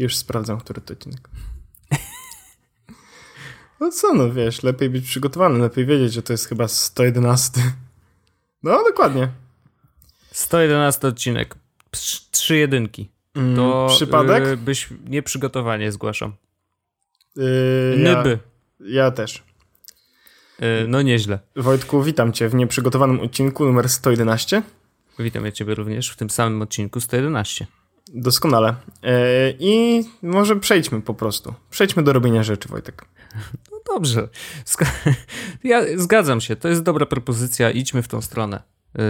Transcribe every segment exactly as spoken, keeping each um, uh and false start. Już sprawdzam, który to odcinek. No co, no wiesz, lepiej być przygotowany, lepiej wiedzieć, że to jest chyba sto jedenasty. No, dokładnie. sto jedenasty odcinek. Trzy jedynki. Mm, to przypadek? Yy, byś nieprzygotowanie zgłaszam. Yy, Nyby. Ja, ja też. Yy, no nieźle. Wojtku, witam cię w nieprzygotowanym odcinku numer sto jedenaście. Witam ja ciebie również w tym samym odcinku sto jedenaście. Doskonale. Yy, I może przejdźmy po prostu. Przejdźmy do robienia rzeczy, Wojtek. No dobrze. Sk- ja zgadzam się. To jest dobra propozycja. Idźmy w tą stronę. Yy,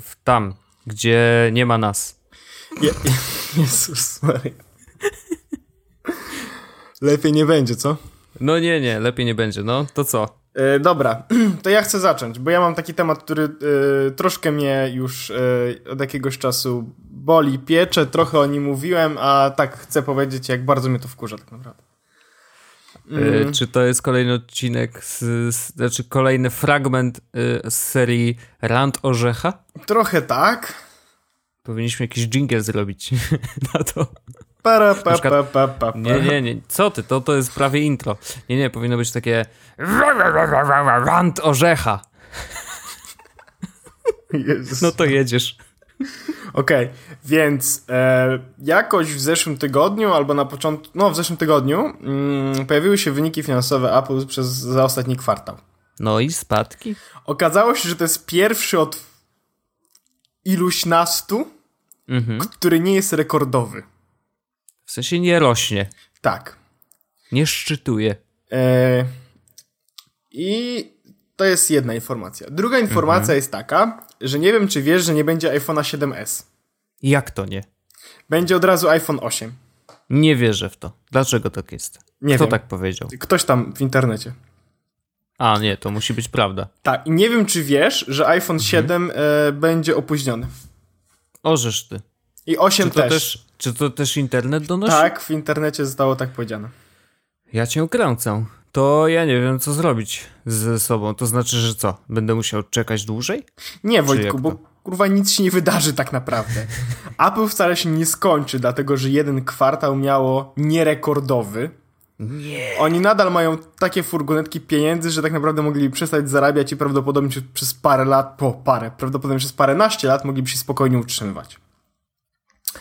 w tam, gdzie nie ma nas. Je- Jezus Maria. Lepiej nie będzie, co? No nie, nie. Lepiej nie będzie. No to co? Yy, dobra. To ja chcę zacząć, bo ja mam taki temat, który yy, troszkę mnie już yy, od jakiegoś czasu boli, piecze. Trochę o nim mówiłem, a tak chcę powiedzieć, jak bardzo mnie to wkurza tak naprawdę. Mm. Czy to jest kolejny odcinek, z, z, znaczy kolejny fragment y, z serii Rant Orzecha? Trochę tak. Powinniśmy jakiś dżingiel zrobić na to. Para, pa, na pa, pa, pa, pa. Nie, nie, nie. Co ty? To, to jest prawie intro. Nie, nie. Powinno być takie Rant Orzecha. Jezus. No to jedziesz. Okej, okay, więc e, jakoś w zeszłym tygodniu albo na początku, no w zeszłym tygodniu mm, pojawiły się wyniki finansowe Apple przez, za ostatni kwartał. No i spadki. Okazało się, że to jest pierwszy od iluś nastu, mhm. który nie jest rekordowy. W sensie nie rośnie. Tak. Nie szczytuje. E, I to jest jedna informacja. Druga informacja mhm. jest taka, że nie wiem, czy wiesz, że nie będzie iPhone'a siedem S. Jak to nie? Będzie od razu iPhone osiem. Nie wierzę w to. Dlaczego tak jest? Nie Kto wiem. tak powiedział? Ktoś tam w internecie. A nie, to musi być prawda. Tak, i nie wiem, czy wiesz, że iPhone mhm. siedem y, będzie opóźniony. Orzesz ty. I osiem czy to też. też. Czy to też internet donosi? Tak, w internecie zostało tak powiedziane. Ja cię ukręcę. To ja nie wiem, co zrobić ze sobą. To znaczy, że co? Będę musiał czekać dłużej? Nie, Wojtku, bo kurwa nic się nie wydarzy tak naprawdę. Apple wcale się nie skończy, dlatego że jeden kwartał miało nierekordowy. Nie. Oni nadal mają takie furgonetki pieniędzy, że tak naprawdę mogliby przestać zarabiać i prawdopodobnie przez parę lat, po parę, prawdopodobnie przez paręnaście lat mogliby się spokojnie utrzymywać.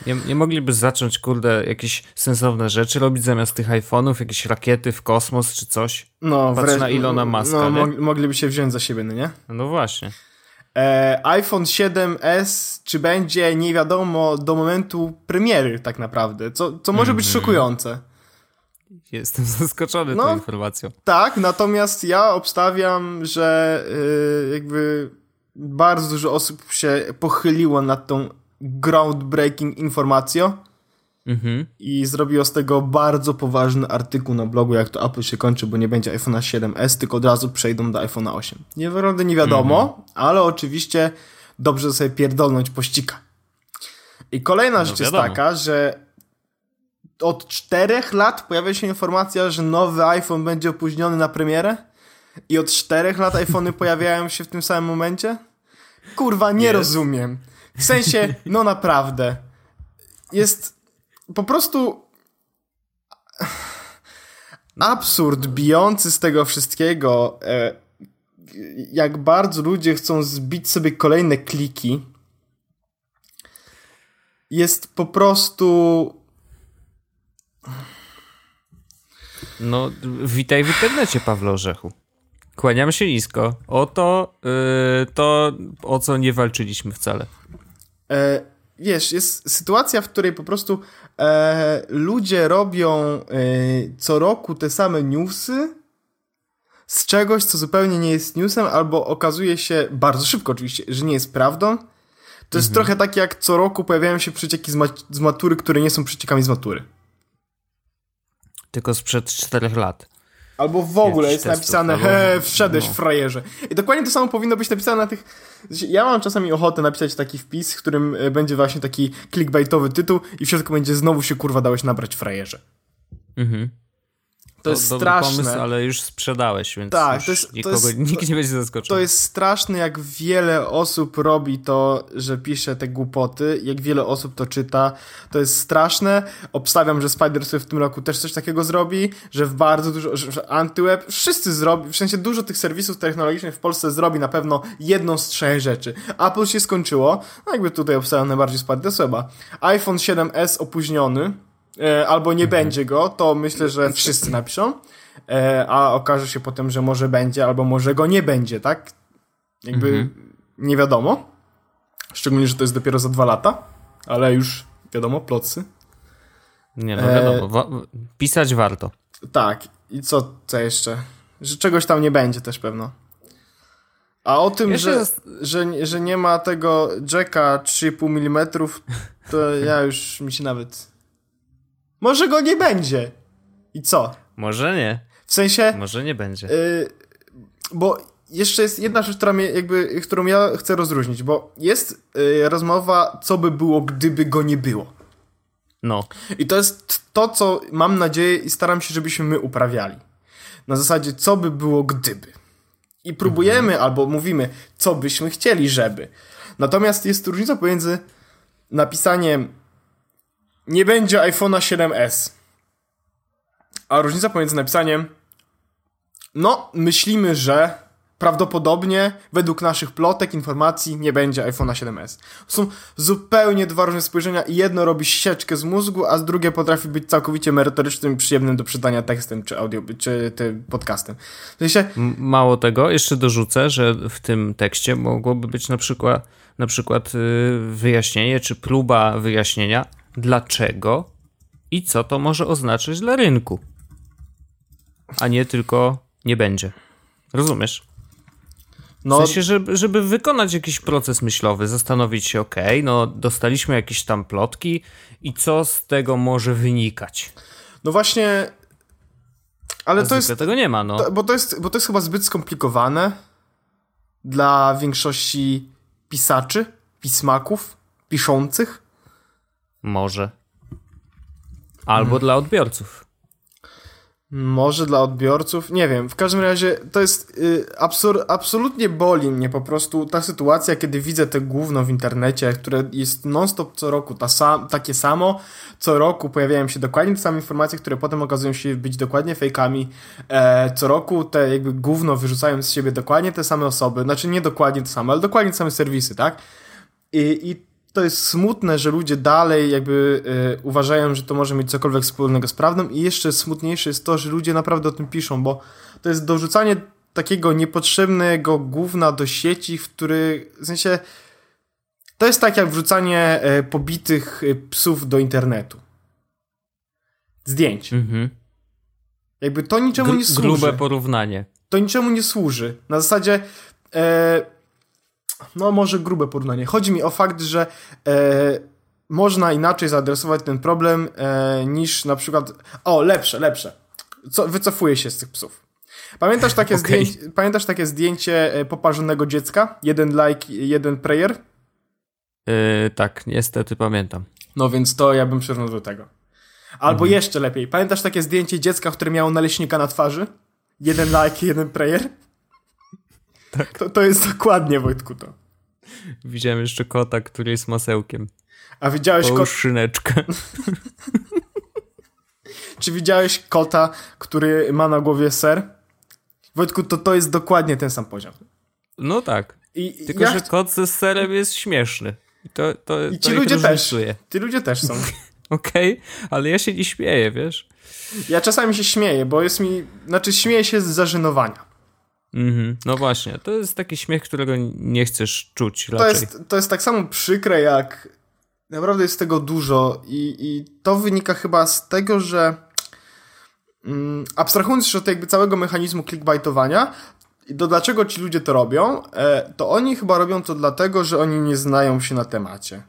Nie, nie mogliby zacząć, kurde, jakieś sensowne rzeczy robić zamiast tych iPhone'ów, jakieś rakiety w kosmos czy coś? No, Patrz wreszcie, na Ilona Muska, no, mo- mogliby się wziąć za siebie, no nie? No właśnie. E, iPhone siedem S czy będzie, nie wiadomo, do momentu premiery tak naprawdę, co, co może mm-hmm. być szokujące. Jestem zaskoczony no, tą informacją. Tak, natomiast ja obstawiam, że y, jakby bardzo dużo osób się pochyliło nad tą groundbreaking informacją mhm. i zrobiło z tego bardzo poważny artykuł na blogu, jak to Apple się kończy, bo nie będzie iPhone'a siedem S, tylko od razu przejdą do iPhone'a osiem. Nie, naprawdę nie wiadomo, mhm. ale oczywiście dobrze sobie pierdolnąć pościka. I kolejna no rzecz wiadomo. jest taka, że od czterech lat pojawia się informacja, że nowy iPhone będzie opóźniony na premierę i od czterech lat iPhone'y pojawiają się w tym samym momencie? Kurwa, nie yes. rozumiem. W sensie, no naprawdę. Jest po prostu absurd bijący z tego wszystkiego, jak bardzo ludzie chcą zbić sobie kolejne kliki. Jest po prostu... No, witaj w internecie, Pawle Orzechu. Kłaniam się nisko. Oto yy, to, o co nie walczyliśmy wcale. E, wiesz, jest sytuacja, w której po prostu e, ludzie robią e, co roku te same newsy z czegoś, co zupełnie nie jest newsem, albo okazuje się bardzo szybko oczywiście, że nie jest prawdą. To mhm. jest trochę tak, jak co roku pojawiają się przecieki z, ma- z matury, które nie są przeciekami z matury. Tylko sprzed czterech lat. Albo w ogóle jest testów, napisane he, wszedłeś no. frajerze. I dokładnie to samo powinno być napisane na tych... Ja mam czasami ochotę napisać taki wpis, w którym będzie właśnie taki clickbaitowy tytuł i w środku będzie znowu się kurwa dałeś nabrać frajerze. Mhm. to jest dobry straszne. Pomysł, ale już sprzedałeś, więc tak, już to jest, nikogo, to jest, nikt nie będzie zaskoczony. To jest straszne, jak wiele osób robi to, że pisze te głupoty, jak wiele osób to czyta. To jest straszne. Obstawiam, że Spider's Web w tym roku też coś takiego zrobi, że w bardzo dużo, że Antyweb, wszyscy zrobi, w sensie dużo tych serwisów technologicznych w Polsce zrobi na pewno jedną z trzech rzeczy. Apple się skończyło, no jakby tutaj obstawiam najbardziej Spider's Weba. iPhone siedem S opóźniony, albo nie będzie go, to myślę, że wszyscy napiszą, a okaże się potem, że może będzie, albo może go nie będzie, tak? Jakby mhm. nie wiadomo. Szczególnie, że to jest dopiero za dwa lata, ale już wiadomo, plotcy. Nie, no wiadomo, Wa- pisać warto. Tak, i co, co jeszcze? Że czegoś tam nie będzie też pewno. A o tym, ja że, z... że, że nie ma tego jacka trzy i pół milimetra, to ja już mi się nawet... Może go nie będzie. I co? Może nie. W sensie... Może nie będzie. Yy, bo jeszcze jest jedna rzecz, która mnie jakby, którą ja chcę rozróżnić, bo jest yy, rozmowa, co by było, gdyby go nie było. No. I to jest to, co mam nadzieję i staram się, żebyśmy my uprawiali. Na zasadzie, co by było, gdyby. I próbujemy, mhm. albo mówimy, co byśmy chcieli, żeby. Natomiast jest różnica pomiędzy napisaniem nie będzie iPhone'a siedem S. A różnica pomiędzy napisaniem no, myślimy, że prawdopodobnie według naszych plotek, informacji nie będzie iPhone'a siedem S. Są zupełnie dwa różne spojrzenia i jedno robi sieczkę z mózgu, a drugie potrafi być całkowicie merytorycznym i przyjemnym do przeczytania tekstem czy audio, czy tym podcastem. W sensie... Mało tego, jeszcze dorzucę, że w tym tekście mogłoby być na przykład, na przykład wyjaśnienie czy próba wyjaśnienia, dlaczego i co to może oznaczać dla rynku, a nie tylko nie będzie. Rozumiesz? W no, sensie, żeby, żeby wykonać jakiś proces myślowy, zastanowić się, okej, okay, no dostaliśmy jakieś tam plotki i co z tego może wynikać? No właśnie, ale to jest... tego nie ma, no. To, bo, to jest, bo to jest chyba zbyt skomplikowane dla większości pisaczy, pismaków, piszących. Może. Albo hmm. dla odbiorców. Może dla odbiorców, nie wiem. W każdym razie to jest y, absur- absolutnie boli mnie po prostu ta sytuacja, kiedy widzę te gówno w internecie, które jest non-stop co roku ta sam- takie samo. Co roku pojawiają się dokładnie te same informacje, które potem okazują się być dokładnie fejkami. E, co roku te jakby gówno wyrzucają z siebie dokładnie te same osoby. Znaczy nie dokładnie te same, ale dokładnie te same serwisy, tak? I, i to jest smutne, że ludzie dalej jakby yy, uważają, że to może mieć cokolwiek wspólnego z prawdą i jeszcze smutniejsze jest to, że ludzie naprawdę o tym piszą, bo to jest dorzucanie takiego niepotrzebnego gówna do sieci, w który w sensie to jest tak jak wrzucanie yy, pobitych yy, psów do internetu. Zdjęć. Mhm. Jakby to niczemu Gr- nie służy. Grube porównanie. To niczemu nie służy. Na zasadzie yy, no może grube porównanie. Chodzi mi o fakt, że e, można inaczej zaadresować ten problem e, niż na przykład... O, lepsze, lepsze. Co, wycofuję się z tych psów. Pamiętasz takie, okay. zdjęcie, pamiętasz takie zdjęcie poparzonego dziecka? Jeden like, jeden prayer? Yy, tak, niestety pamiętam. No więc to ja bym przyrównał do tego. Albo mhm. jeszcze lepiej. Pamiętasz takie zdjęcie dziecka, które miało naleśnika na twarzy? Jeden like, jeden prayer? Tak. To, to jest dokładnie, Wojtku, to. Widziałem jeszcze kota, który jest masełkiem. A widziałeś kota... szyneczkę. Czy widziałeś kota, który ma na głowie ser? Wojtku, to to jest dokładnie ten sam poziom. No tak. I, Tylko, ja... że kot ze serem jest śmieszny. I, to, to, I ci to ludzie też. Ci ludzie też są. Okej, okay, ale ja się nie śmieję, wiesz? Ja czasami się śmieję, bo jest mi... Znaczy, śmieję się z zażenowania. Mm-hmm. No właśnie, to jest taki śmiech, którego nie chcesz czuć raczej. To jest, to jest tak samo przykre jak... Naprawdę jest tego dużo i, i to wynika chyba z tego, że mm, abstrahując się od jakby całego mechanizmu clickbaitowania, do dlaczego ci ludzie to robią, e, to oni chyba robią to dlatego, że oni nie znają się na temacie.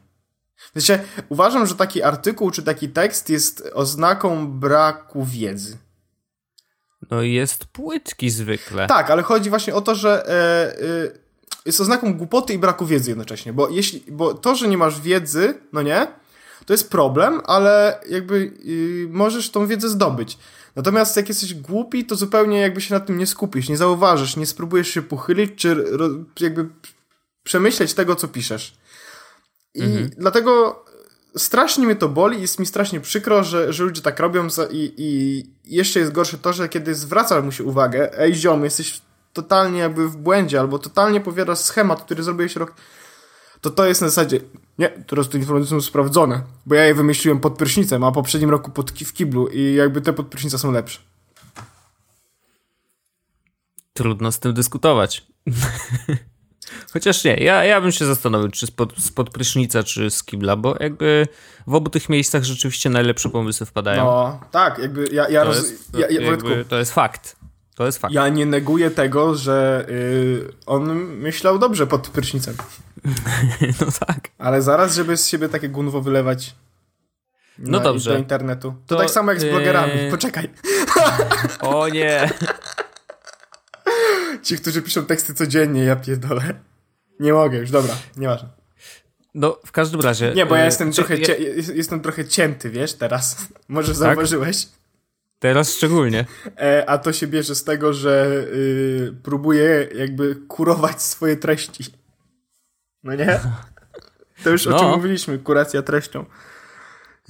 Wiecie, uważam, że taki artykuł czy taki tekst jest oznaką braku wiedzy. No jest płytki zwykle. Tak, ale chodzi właśnie o to, że e, e, jest oznaką głupoty i braku wiedzy jednocześnie, bo jeśli, bo to, że nie masz wiedzy, no nie, to jest problem, ale jakby yy, możesz tą wiedzę zdobyć. Natomiast jak jesteś głupi, to zupełnie jakby się na tym nie skupisz, nie zauważysz, nie spróbujesz się pochylić, czy ro, jakby przemyśleć tego, co piszesz. I mhm. dlatego strasznie mnie to boli, jest mi strasznie przykro, że, że ludzie tak robią i, i jeszcze jest gorsze to, że kiedy zwracasz mu się uwagę, ej ziom, jesteś totalnie jakby w błędzie, albo totalnie powiadasz schemat, który zrobiłeś rok, to to jest na zasadzie, nie, teraz te informacje są sprawdzone, bo ja je wymyśliłem pod prysznicem, a poprzednim roku pod, w kiblu i jakby te pod prysznica są lepsze. Trudno z tym dyskutować. Chociaż nie, ja, ja bym się zastanowił, czy spod, spod prysznica, czy z kibla, bo jakby w obu tych miejscach rzeczywiście najlepsze pomysły wpadają. No, tak, jakby ja... ja, to, roz... jest, ja, ja jakby, to jest fakt. To jest fakt. Ja nie neguję tego, że yy, on myślał dobrze pod prysznicem. No tak. Ale zaraz, żeby z siebie takie gunwo wylewać no na, dobrze. do internetu. To, to tak samo jak z blogerami. Yy... Poczekaj. O nie. Ci, którzy piszą teksty codziennie, ja pierdolę. Nie mogę już, dobra, nieważne. No, w każdym razie... Nie, bo ja jestem, yy, trochę, ja... Cie, jestem trochę cięty, wiesz, teraz. Może tak? Zauważyłeś. Teraz szczególnie. E, a to się bierze z tego, że yy, próbuję jakby kurować swoje treści. No nie? To już no. o czym mówiliśmy, kuracja treścią.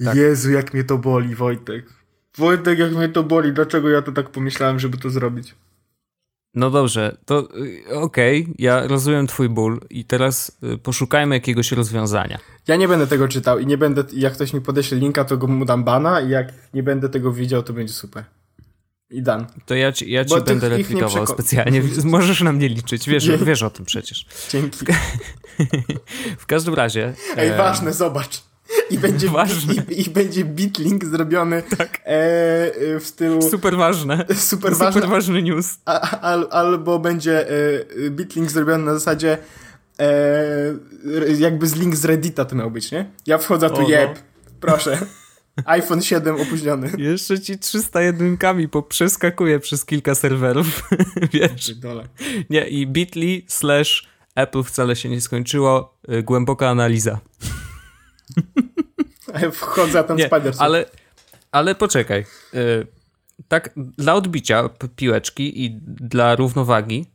Tak. Jezu, jak mnie to boli, Wojtek. Wojtek, jak mnie to boli. Dlaczego ja to tak pomyślałem, żeby to zrobić? No dobrze, to okej, okay, ja rozumiem twój ból i teraz poszukajmy jakiegoś rozwiązania. Ja nie będę tego czytał i nie będę, jak ktoś mi podeśle linka, to go mu dam bana i jak nie będę tego widział, to będzie super. I dan. To ja ci, ja ci będę retweetował przeko- specjalnie, możesz na mnie liczyć, wiesz, nie. wiesz o tym przecież. Dzięki. W każdym razie... Ej, ważne, zobacz. I będzie, ważne. I, i będzie bit.link zrobiony tak. e, e, w stylu... Super ważne. Super ważne. Super ważny news. A, al, albo będzie e, bit.link zrobiony na zasadzie e, jakby z link z Reddita to miał być, nie? Ja wchodzę tu, jeb, no. Proszę. iPhone siedem opóźniony. Jeszcze ci trzysta jedynkami poprzeskakuje przez kilka serwerów, wiesz? Dole. Nie, i bit.ly slash Apple wcale się nie skończyło. Głęboka analiza. Wchodzę tam Spider's Web. Ale, ale poczekaj. Tak, dla odbicia piłeczki i dla równowagi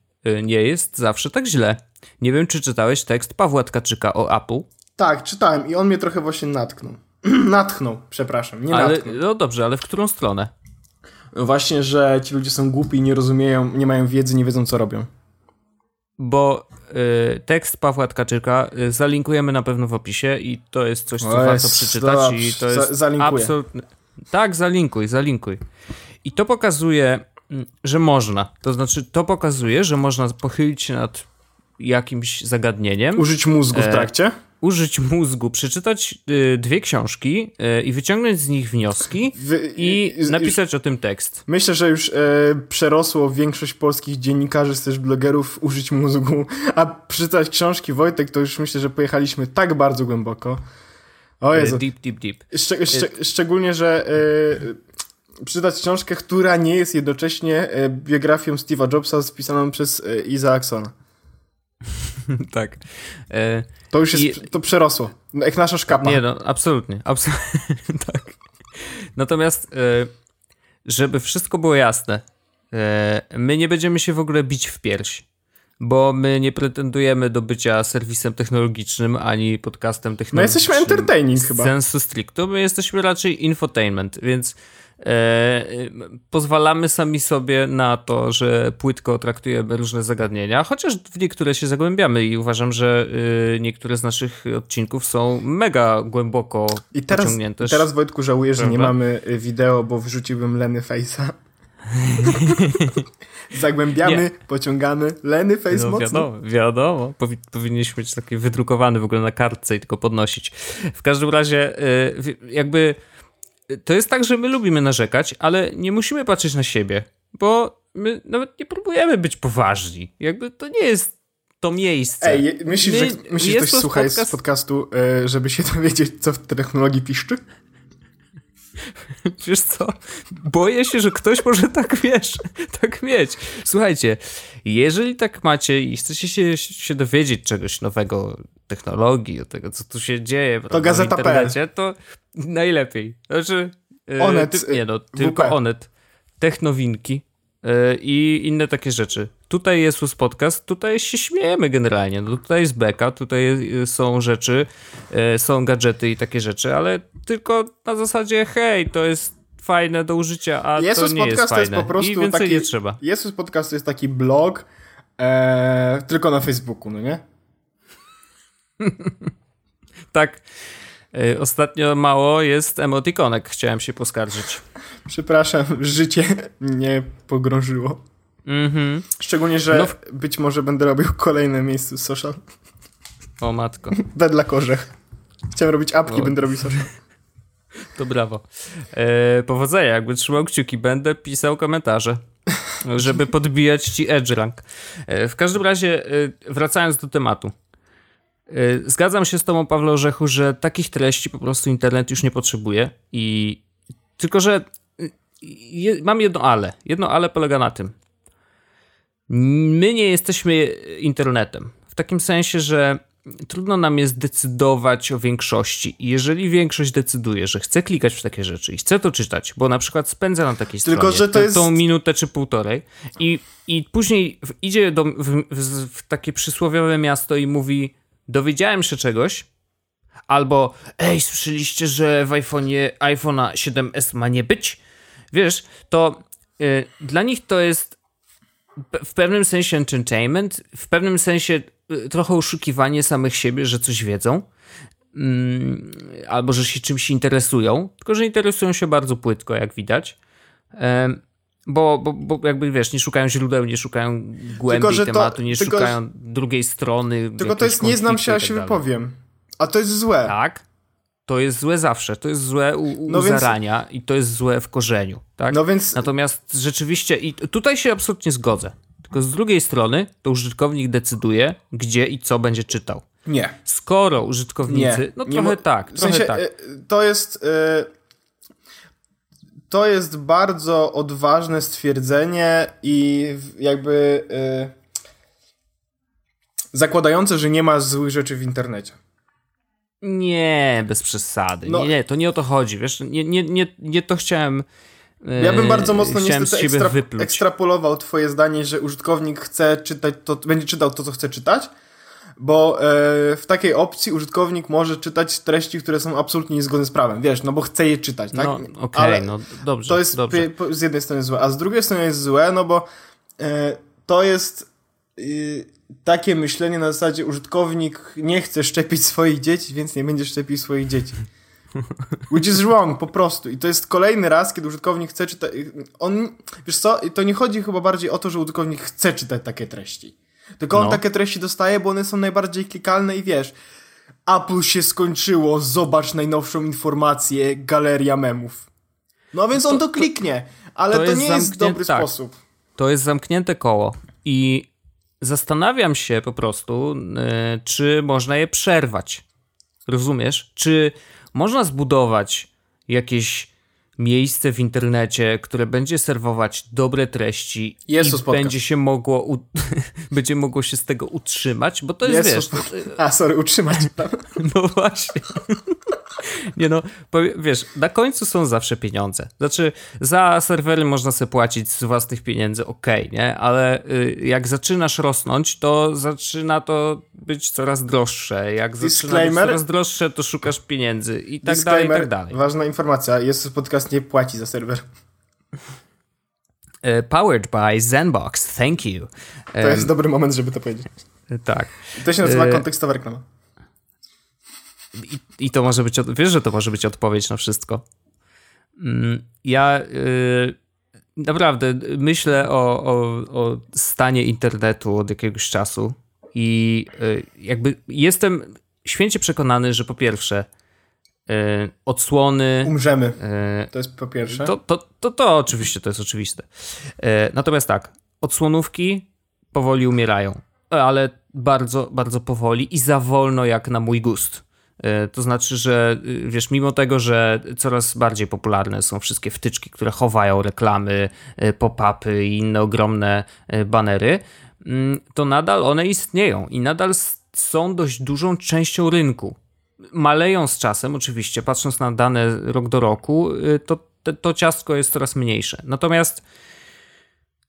nie jest zawsze tak źle. Nie wiem, czy czytałeś tekst Pawła Tkaczyka o Apple. Tak, czytałem i on mnie trochę właśnie natknął. natchnął, przepraszam, nie ale, natknął. No dobrze, ale w którą stronę? Właśnie, że ci ludzie są głupi i nie rozumieją, nie mają wiedzy, nie wiedzą, co robią. Bo y, tekst Pawła Tkaczyka y, zalinkujemy na pewno w opisie i to jest coś, co o, warto jest, przeczytać. Dobra, i to jest za, absolutny... Tak, zalinkuj, zalinkuj. I to pokazuje, że można. To znaczy, to pokazuje, że można pochylić się nad jakimś zagadnieniem. Użyć mózgu w trakcie. E, użyć mózgu, przeczytać y, dwie książki y, i wyciągnąć z nich wnioski Wy, i y, napisać już, o tym tekst. Myślę, że już y, przerosło większość polskich dziennikarzy, też blogerów, użyć mózgu, a przeczytać książki, Wojtek, to już myślę, że pojechaliśmy tak bardzo głęboko. O Jezu. Deep, deep, deep. Szcze, szcze, szczególnie, że y, przeczytać książkę, która nie jest jednocześnie y, biografią Steve'a Jobsa spisaną przez y, Isaacsona. Tak. E, to już jest, i, to przerosło. Jak nasza szkapa. Nie, no, absolutnie. absolutnie tak. Natomiast, e, żeby wszystko było jasne, e, my nie będziemy się w ogóle bić w pierś, bo my nie pretendujemy do bycia serwisem technologicznym, ani podcastem technologicznym. My jesteśmy entertaining chyba. Sensu stricto. My jesteśmy raczej infotainment, więc e, pozwalamy sami sobie na to, że płytko traktujemy różne zagadnienia, chociaż w niektóre się zagłębiamy i uważam, że e, niektóre z naszych odcinków są mega głęboko i teraz, pociągnięte. I teraz, Wojtku, żałuję, że nie mamy wideo, bo wrzuciłbym Leny Face'a. Zagłębiamy, nie. pociągamy Leny Face no, mocno. Wiadomo, wiadomo. Powi- powinniśmy mieć taki wydrukowany w ogóle na kartce i tylko podnosić. W każdym razie y, jakby to jest tak, że my lubimy narzekać, ale nie musimy patrzeć na siebie, bo my nawet nie próbujemy być poważni. Jakby to nie jest to miejsce. Ej, myślisz, my, że myślisz, ktoś słucha podcast... z podcastu, y, żeby się dowiedzieć, co w technologii piszczy? Wiesz co, boję się, że ktoś może tak, wiesz, tak mieć. Słuchajcie, Jeżeli tak macie i chcecie się, się dowiedzieć czegoś nowego, technologii, o tego, co tu się dzieje, to gazeta kropka p l, to najlepiej. Znaczy, Onet, nie no, tylko Onet, technowinki yy, i inne takie rzeczy. Tutaj jest już podcast, tutaj się śmiejemy generalnie, no tutaj jest beka, tutaj jest, są rzeczy, yy, są gadżety i takie rzeczy, ale tylko na zasadzie hej, to jest fajne do użycia, a Jezus to nie podcast jest fajne. To jest po prostu i więcej taki, nie trzeba. Jezus Podcast to jest taki blog ee, tylko na Facebooku, no nie? Tak. Ostatnio mało jest emotikonek, chciałem się poskarżyć. Przepraszam, życie mnie pogrążyło. Mm-hmm. Szczególnie, że no w... być może będę robił kolejne miejsce social. O matko. Da dla korzech. Chciałem robić apki, o. będę robił social. To brawo. E, powodzenia, jakby trzymał kciuki. Będę pisał komentarze, żeby podbijać ci edge rank. E, w każdym razie, e, wracając do tematu. Zgadzam się z tobą, Pawle Orzechu, że takich treści po prostu internet już nie potrzebuje. I tylko, że je, mam jedno ale. Jedno ale polega na tym. My nie jesteśmy internetem. W takim sensie, że trudno nam jest decydować o większości. I jeżeli większość decyduje, że chce klikać w takie rzeczy i chce to czytać, bo na przykład spędza na takiej tylko, stronie że to jest... tą minutę czy półtorej i, i później idzie do, w, w, w takie przysłowiowe miasto i mówi... Dowiedziałem się czegoś, albo ej, słyszeliście, że w iPhone'ie iPhone'a siedem es ma nie być? Wiesz, to y, dla nich to jest pe- w pewnym sensie entertainment, w pewnym sensie y, trochę oszukiwanie samych siebie, że coś wiedzą, y, albo że się czymś interesują, tylko że interesują się bardzo płytko, jak widać. Y, Bo, bo, bo jakby wiesz, nie szukają źródeł, nie szukają głębi tematu, to, nie tylko, szukają drugiej strony. Tylko to jest nie znam się, a się tak wypowiem. A to jest złe. Tak, to jest złe zawsze. To jest złe u, u no zarania więc... i to jest złe w korzeniu. Tak? No więc... Natomiast rzeczywiście, i tutaj się absolutnie zgodzę. Tylko z drugiej strony to użytkownik decyduje, gdzie i co będzie czytał. Nie. Skoro użytkownicy, nie. no trochę nie mo... tak. Trochę w sensie, tak. To jest... Yy... To jest bardzo odważne stwierdzenie i jakby yy, zakładające, że nie ma złych rzeczy w internecie. Nie, bez przesady. No. Nie, nie, to nie o to chodzi. Wiesz, nie, nie, nie, nie to chciałem. Yy, ja bym bardzo mocno niestety ekstra, ekstrapolował twoje zdanie, że użytkownik chce czytać to, będzie czytał to, co chce czytać, bo yy, w takiej opcji użytkownik może czytać treści, które są absolutnie niezgodne z prawem, wiesz, no bo chce je czytać, tak? No, okej, okay, no dobrze. To jest dobrze. P- z jednej strony złe, a z drugiej strony jest złe, no bo yy, to jest yy, takie myślenie na zasadzie użytkownik nie chce szczepić swoich dzieci, więc nie będzie szczepił swoich dzieci. Which is wrong, po prostu. I to jest kolejny raz, kiedy użytkownik chce czytać... On, wiesz co, to nie chodzi chyba bardziej o to, że użytkownik chce czytać takie treści. Tylko on no. takie treści dostaje, bo one są najbardziej klikalne i wiesz, Apple się skończyło, zobacz najnowszą informację, galeria memów. No więc to, on to kliknie, ale to, to jest nie jest dobry tak. sposób. To jest zamknięte koło i zastanawiam się po prostu, yy, czy można je przerwać. Rozumiesz? Czy można zbudować jakieś miejsce w internecie, które będzie serwować dobre treści Jezus i podcast. będzie się mogło u... będzie mogło się z tego utrzymać, bo to jest, Jezus. wiesz... A, sorry, utrzymać. No właśnie. Nie no, wiesz, na końcu są zawsze pieniądze. Znaczy, za serwery można sobie płacić z własnych pieniędzy, okej, okay, nie? Ale jak zaczynasz rosnąć, to zaczyna to być coraz droższe. Jak zaczyna być coraz droższe, to szukasz pieniędzy i tak dalej, i tak dalej. Ważna informacja, Jezus Podcast nie płaci za serwer. Powered by Zenbox, thank you. To um, jest dobry moment, żeby to powiedzieć. Tak. To się nazywa kontekstowa reklama. I, I to może być, wiesz, że to może być odpowiedź na wszystko. Ja yy, naprawdę myślę o, o, o stanie internetu od jakiegoś czasu i yy, jakby jestem święcie przekonany, że po pierwsze yy, odsłony... Umrzemy. Yy, to jest po pierwsze. To, to, to, to oczywiście, to jest oczywiste. Yy, natomiast tak, odsłonówki powoli umierają, ale bardzo, bardzo powoli i za wolno jak na mój gust. To znaczy, że wiesz, mimo tego, że coraz bardziej popularne są wszystkie wtyczki, które chowają reklamy, pop-upy i inne ogromne banery, to nadal one istnieją i nadal są dość dużą częścią rynku. Maleją z czasem, oczywiście, patrząc na dane rok do roku, to, to ciastko jest coraz mniejsze. Natomiast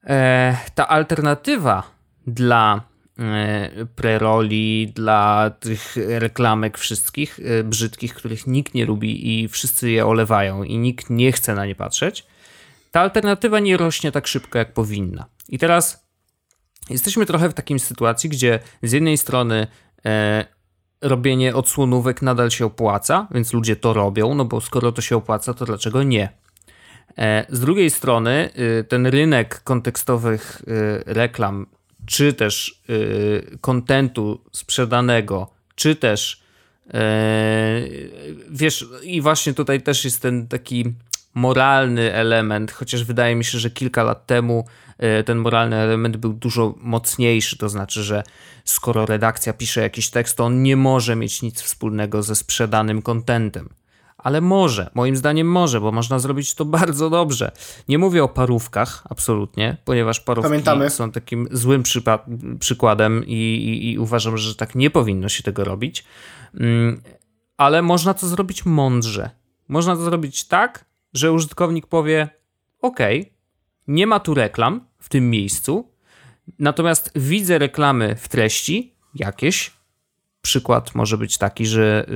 e, ta alternatywa dla e, preroli, dla tych reklamek wszystkich e, brzydkich, których nikt nie lubi i wszyscy je olewają i nikt nie chce na nie patrzeć, ta alternatywa nie rośnie tak szybko, jak powinna. I teraz jesteśmy trochę w takiej sytuacji, gdzie z jednej strony e, robienie odsłonówek nadal się opłaca, więc ludzie to robią, no bo skoro to się opłaca, to dlaczego nie? Z drugiej strony ten rynek kontekstowych reklam, czy też kontentu sprzedanego, czy też wiesz, i właśnie tutaj też jest ten taki moralny element, chociaż wydaje mi się, że kilka lat temu ten moralny element był dużo mocniejszy, to znaczy, że skoro redakcja pisze jakiś tekst, to on nie może mieć nic wspólnego ze sprzedanym kontentem. Ale może, moim zdaniem może, bo można zrobić to bardzo dobrze. Nie mówię o parówkach, absolutnie, ponieważ parówki Pamiętamy. są takim złym przypa- przykładem i, i, i uważam, że tak nie powinno się tego robić. Mm, ale można to zrobić mądrze. Można to zrobić tak, że użytkownik powie, okej, okay, nie ma tu reklam w tym miejscu, natomiast widzę reklamy w treści jakieś. Przykład może być taki, że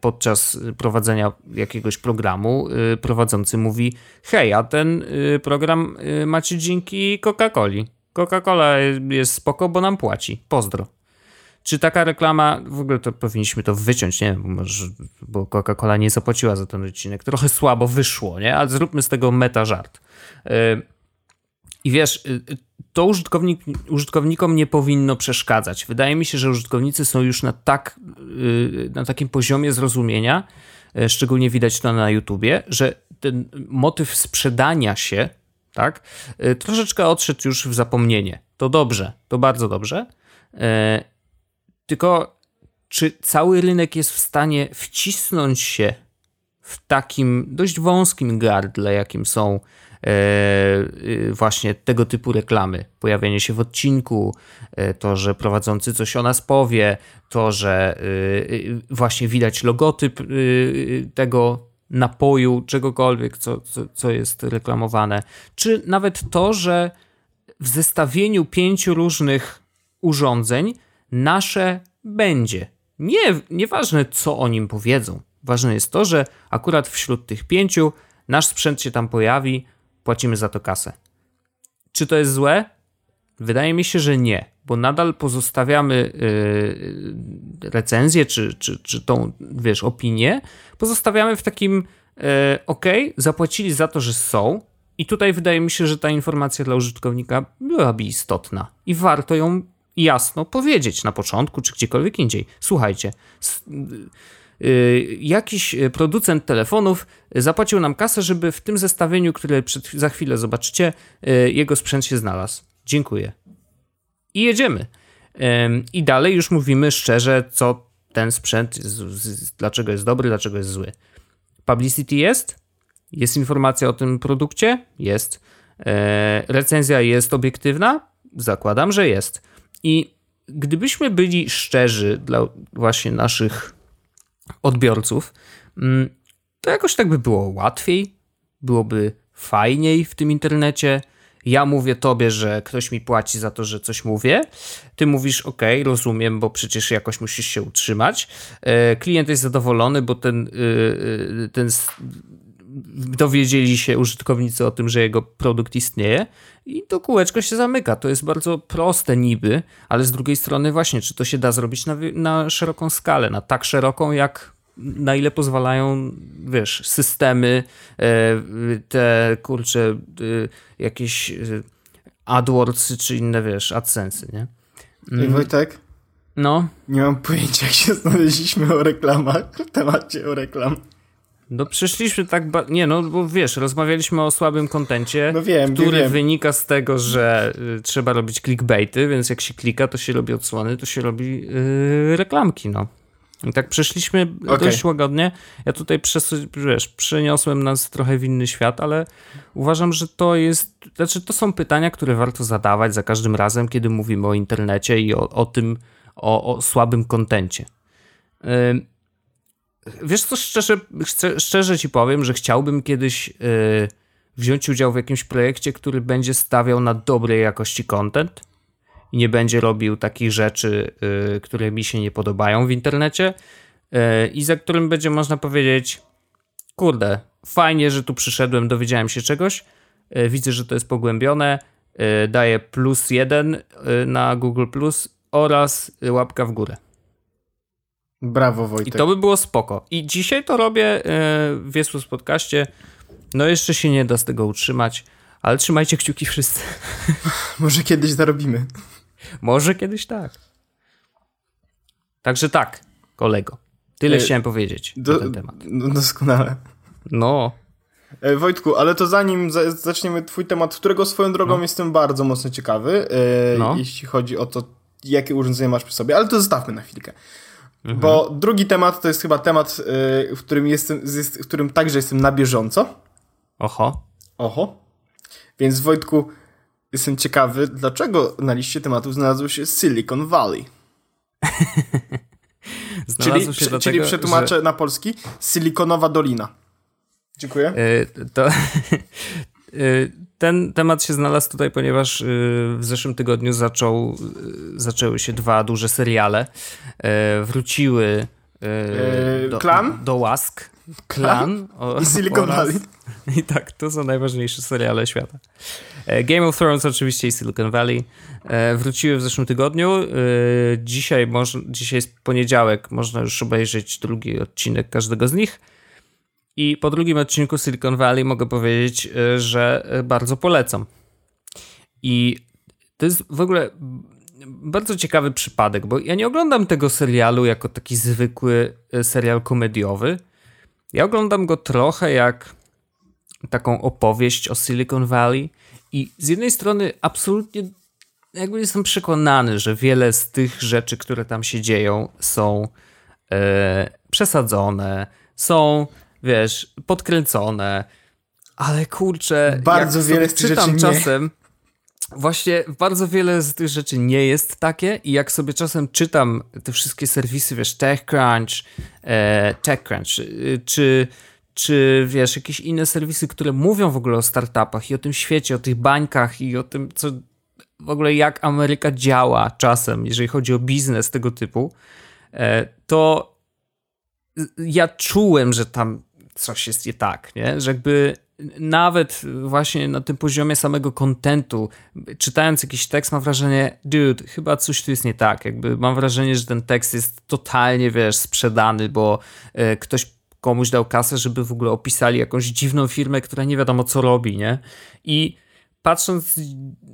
podczas prowadzenia jakiegoś programu prowadzący mówi, hej, a ten program macie dzięki Coca-Coli. Coca-Cola jest spoko, bo nam płaci. Pozdro. Czy taka reklama, w ogóle to powinniśmy to wyciąć, nie wiem, bo Coca-Cola nie zapłaciła za ten odcinek. Trochę słabo wyszło, nie? Ale zróbmy z tego meta żart. I wiesz, to użytkownik, użytkownikom nie powinno przeszkadzać. Wydaje mi się, że użytkownicy są już na, tak, na takim poziomie zrozumienia, szczególnie widać to na YouTubie, że ten motyw sprzedania się, tak, troszeczkę odszedł już w zapomnienie. To dobrze, to bardzo dobrze. Tylko czy cały rynek jest w stanie wcisnąć się w takim dość wąskim gardle, jakim są Yy, właśnie tego typu reklamy, pojawienie się w odcinku, yy, to, że prowadzący coś o nas powie, to, że yy, właśnie widać logotyp yy, tego napoju, czegokolwiek, co, co, co jest reklamowane, czy nawet to, że w zestawieniu pięciu różnych urządzeń nasze będzie. Nie, nieważne, co o nim powiedzą. Ważne jest to, że akurat wśród tych pięciu nasz sprzęt się tam pojawi, płacimy za to kasę. Czy to jest złe? Wydaje mi się, że nie, bo nadal pozostawiamy yy, recenzję, czy, czy, czy tą, wiesz, opinię, pozostawiamy w takim yy, okej, okay, zapłacili za to, że są, i tutaj wydaje mi się, że ta informacja dla użytkownika byłaby istotna i warto ją jasno powiedzieć na początku, czy gdziekolwiek indziej. Słuchajcie, s- Yy, jakiś producent telefonów zapłacił nam kasę, żeby w tym zestawieniu, które przed, za chwilę zobaczycie, yy, jego sprzęt się znalazł. Dziękuję. I jedziemy. Yy, I dalej już mówimy szczerze, co ten sprzęt, z, z, dlaczego jest dobry, dlaczego jest zły. Publicity jest? Jest informacja o tym produkcie? Jest. Yy, recenzja jest obiektywna? Zakładam, że jest. I gdybyśmy byli szczerzy dla właśnie naszych odbiorców, to jakoś tak by było łatwiej, byłoby fajniej w tym internecie. Ja mówię tobie, że ktoś mi płaci za to, że coś mówię. Ty mówisz, ok, rozumiem, bo przecież jakoś musisz się utrzymać. Klient jest zadowolony, bo ten, ten dowiedzieli się użytkownicy o tym, że jego produkt istnieje, i to kółeczko się zamyka. To jest bardzo proste niby, ale z drugiej strony właśnie, czy to się da zrobić na, na szeroką skalę, na tak szeroką, jak na ile pozwalają, wiesz, systemy, te kurcze jakieś AdWords czy inne, wiesz, AdSense, nie? I Wojtek? No? Nie mam pojęcia, jak się znaleźliśmy o reklamach, w temacie o reklam. No przyszliśmy tak, ba- nie no, bo wiesz, rozmawialiśmy o słabym kontencie, no wiem, który wiem. wynika z tego, że y, trzeba robić clickbaity, więc jak się klika, to się robi odsłony, to się robi y, reklamki, no. I tak przeszliśmy okay. dość łagodnie. Ja tutaj przesu- wiesz, przeniosłem nas trochę w inny świat, ale uważam, że to jest, znaczy to są pytania, które warto zadawać za każdym razem, kiedy mówimy o internecie i o, o tym, o, o słabym kontencie. Yy, wiesz co, szczerze, chcę, szczerze ci powiem, że chciałbym kiedyś yy, wziąć udział w jakimś projekcie, który będzie stawiał na dobrej jakości content i nie będzie robił takich rzeczy, yy, które mi się nie podobają w internecie yy, i za którym będzie można powiedzieć, kurde, fajnie, że tu przyszedłem, dowiedziałem się czegoś, yy, widzę, że to jest pogłębione, yy, daję plus jeden yy, na Google Plus oraz łapka w górę. Brawo, Wojtek. I to by było spoko. I dzisiaj to robię yy, w Jesłus Podcaście. No jeszcze się nie da z tego utrzymać, ale trzymajcie kciuki wszyscy. Może kiedyś zarobimy. Może kiedyś tak. Także tak, kolego. Tyle e, chciałem powiedzieć do, na ten temat. No, doskonale. No. E, Wojtku, ale to zanim za, zaczniemy twój temat, którego swoją drogą no. jestem bardzo mocno ciekawy, e, no. jeśli chodzi o to, jakie urządzenie masz przy sobie, ale to zostawmy na chwilkę. Mhm. Bo drugi temat to jest chyba temat, yy, w, którym jestem, jest, w którym także jestem na bieżąco. Oho. Oho. Więc Wojtku, jestem ciekawy, dlaczego na liście tematów znalazło się Silicon Valley? Czyli, się prze, dlatego, czyli przetłumaczę że... na polski Silikonowa Dolina. Dziękuję. Yy, to... Ten temat się znalazł tutaj, ponieważ w zeszłym tygodniu zaczął, zaczęły się dwa duże seriale. Wróciły do, Klan? do łask. Klan, Klan i Silicon Valley. I tak, to są najważniejsze seriale świata. Game of Thrones oczywiście i Silicon Valley. Wróciły w zeszłym tygodniu. Dzisiaj, moż, dzisiaj jest poniedziałek, można już obejrzeć drugi odcinek każdego z nich. I po drugim odcinku Silicon Valley mogę powiedzieć, że bardzo polecam. I to jest w ogóle bardzo ciekawy przypadek, bo ja nie oglądam tego serialu jako taki zwykły serial komediowy. Ja oglądam go trochę jak taką opowieść o Silicon Valley i z jednej strony absolutnie jakby jestem przekonany, że wiele z tych rzeczy, które tam się dzieją, są e, przesadzone, są... wiesz, podkręcone, ale kurczę, bardzo jak wiele sobie z tych czytam rzeczy czasem, nie. właśnie bardzo wiele z tych rzeczy nie jest takie i jak sobie czasem czytam te wszystkie serwisy, wiesz, TechCrunch, e, TechCrunch, e, czy, czy wiesz, jakieś inne serwisy, które mówią w ogóle o startupach i o tym świecie, o tych bańkach i o tym, co w ogóle jak Ameryka działa czasem, jeżeli chodzi o biznes tego typu, e, to ja czułem, że tam coś jest nie tak, nie? Że jakby nawet właśnie na tym poziomie samego kontentu, czytając jakiś tekst, mam wrażenie, dude, chyba coś tu jest nie tak. Jakby mam wrażenie, że ten tekst jest totalnie, wiesz, sprzedany, bo y, ktoś komuś dał kasę, żeby w ogóle opisali jakąś dziwną firmę, która nie wiadomo co robi, nie? I patrząc,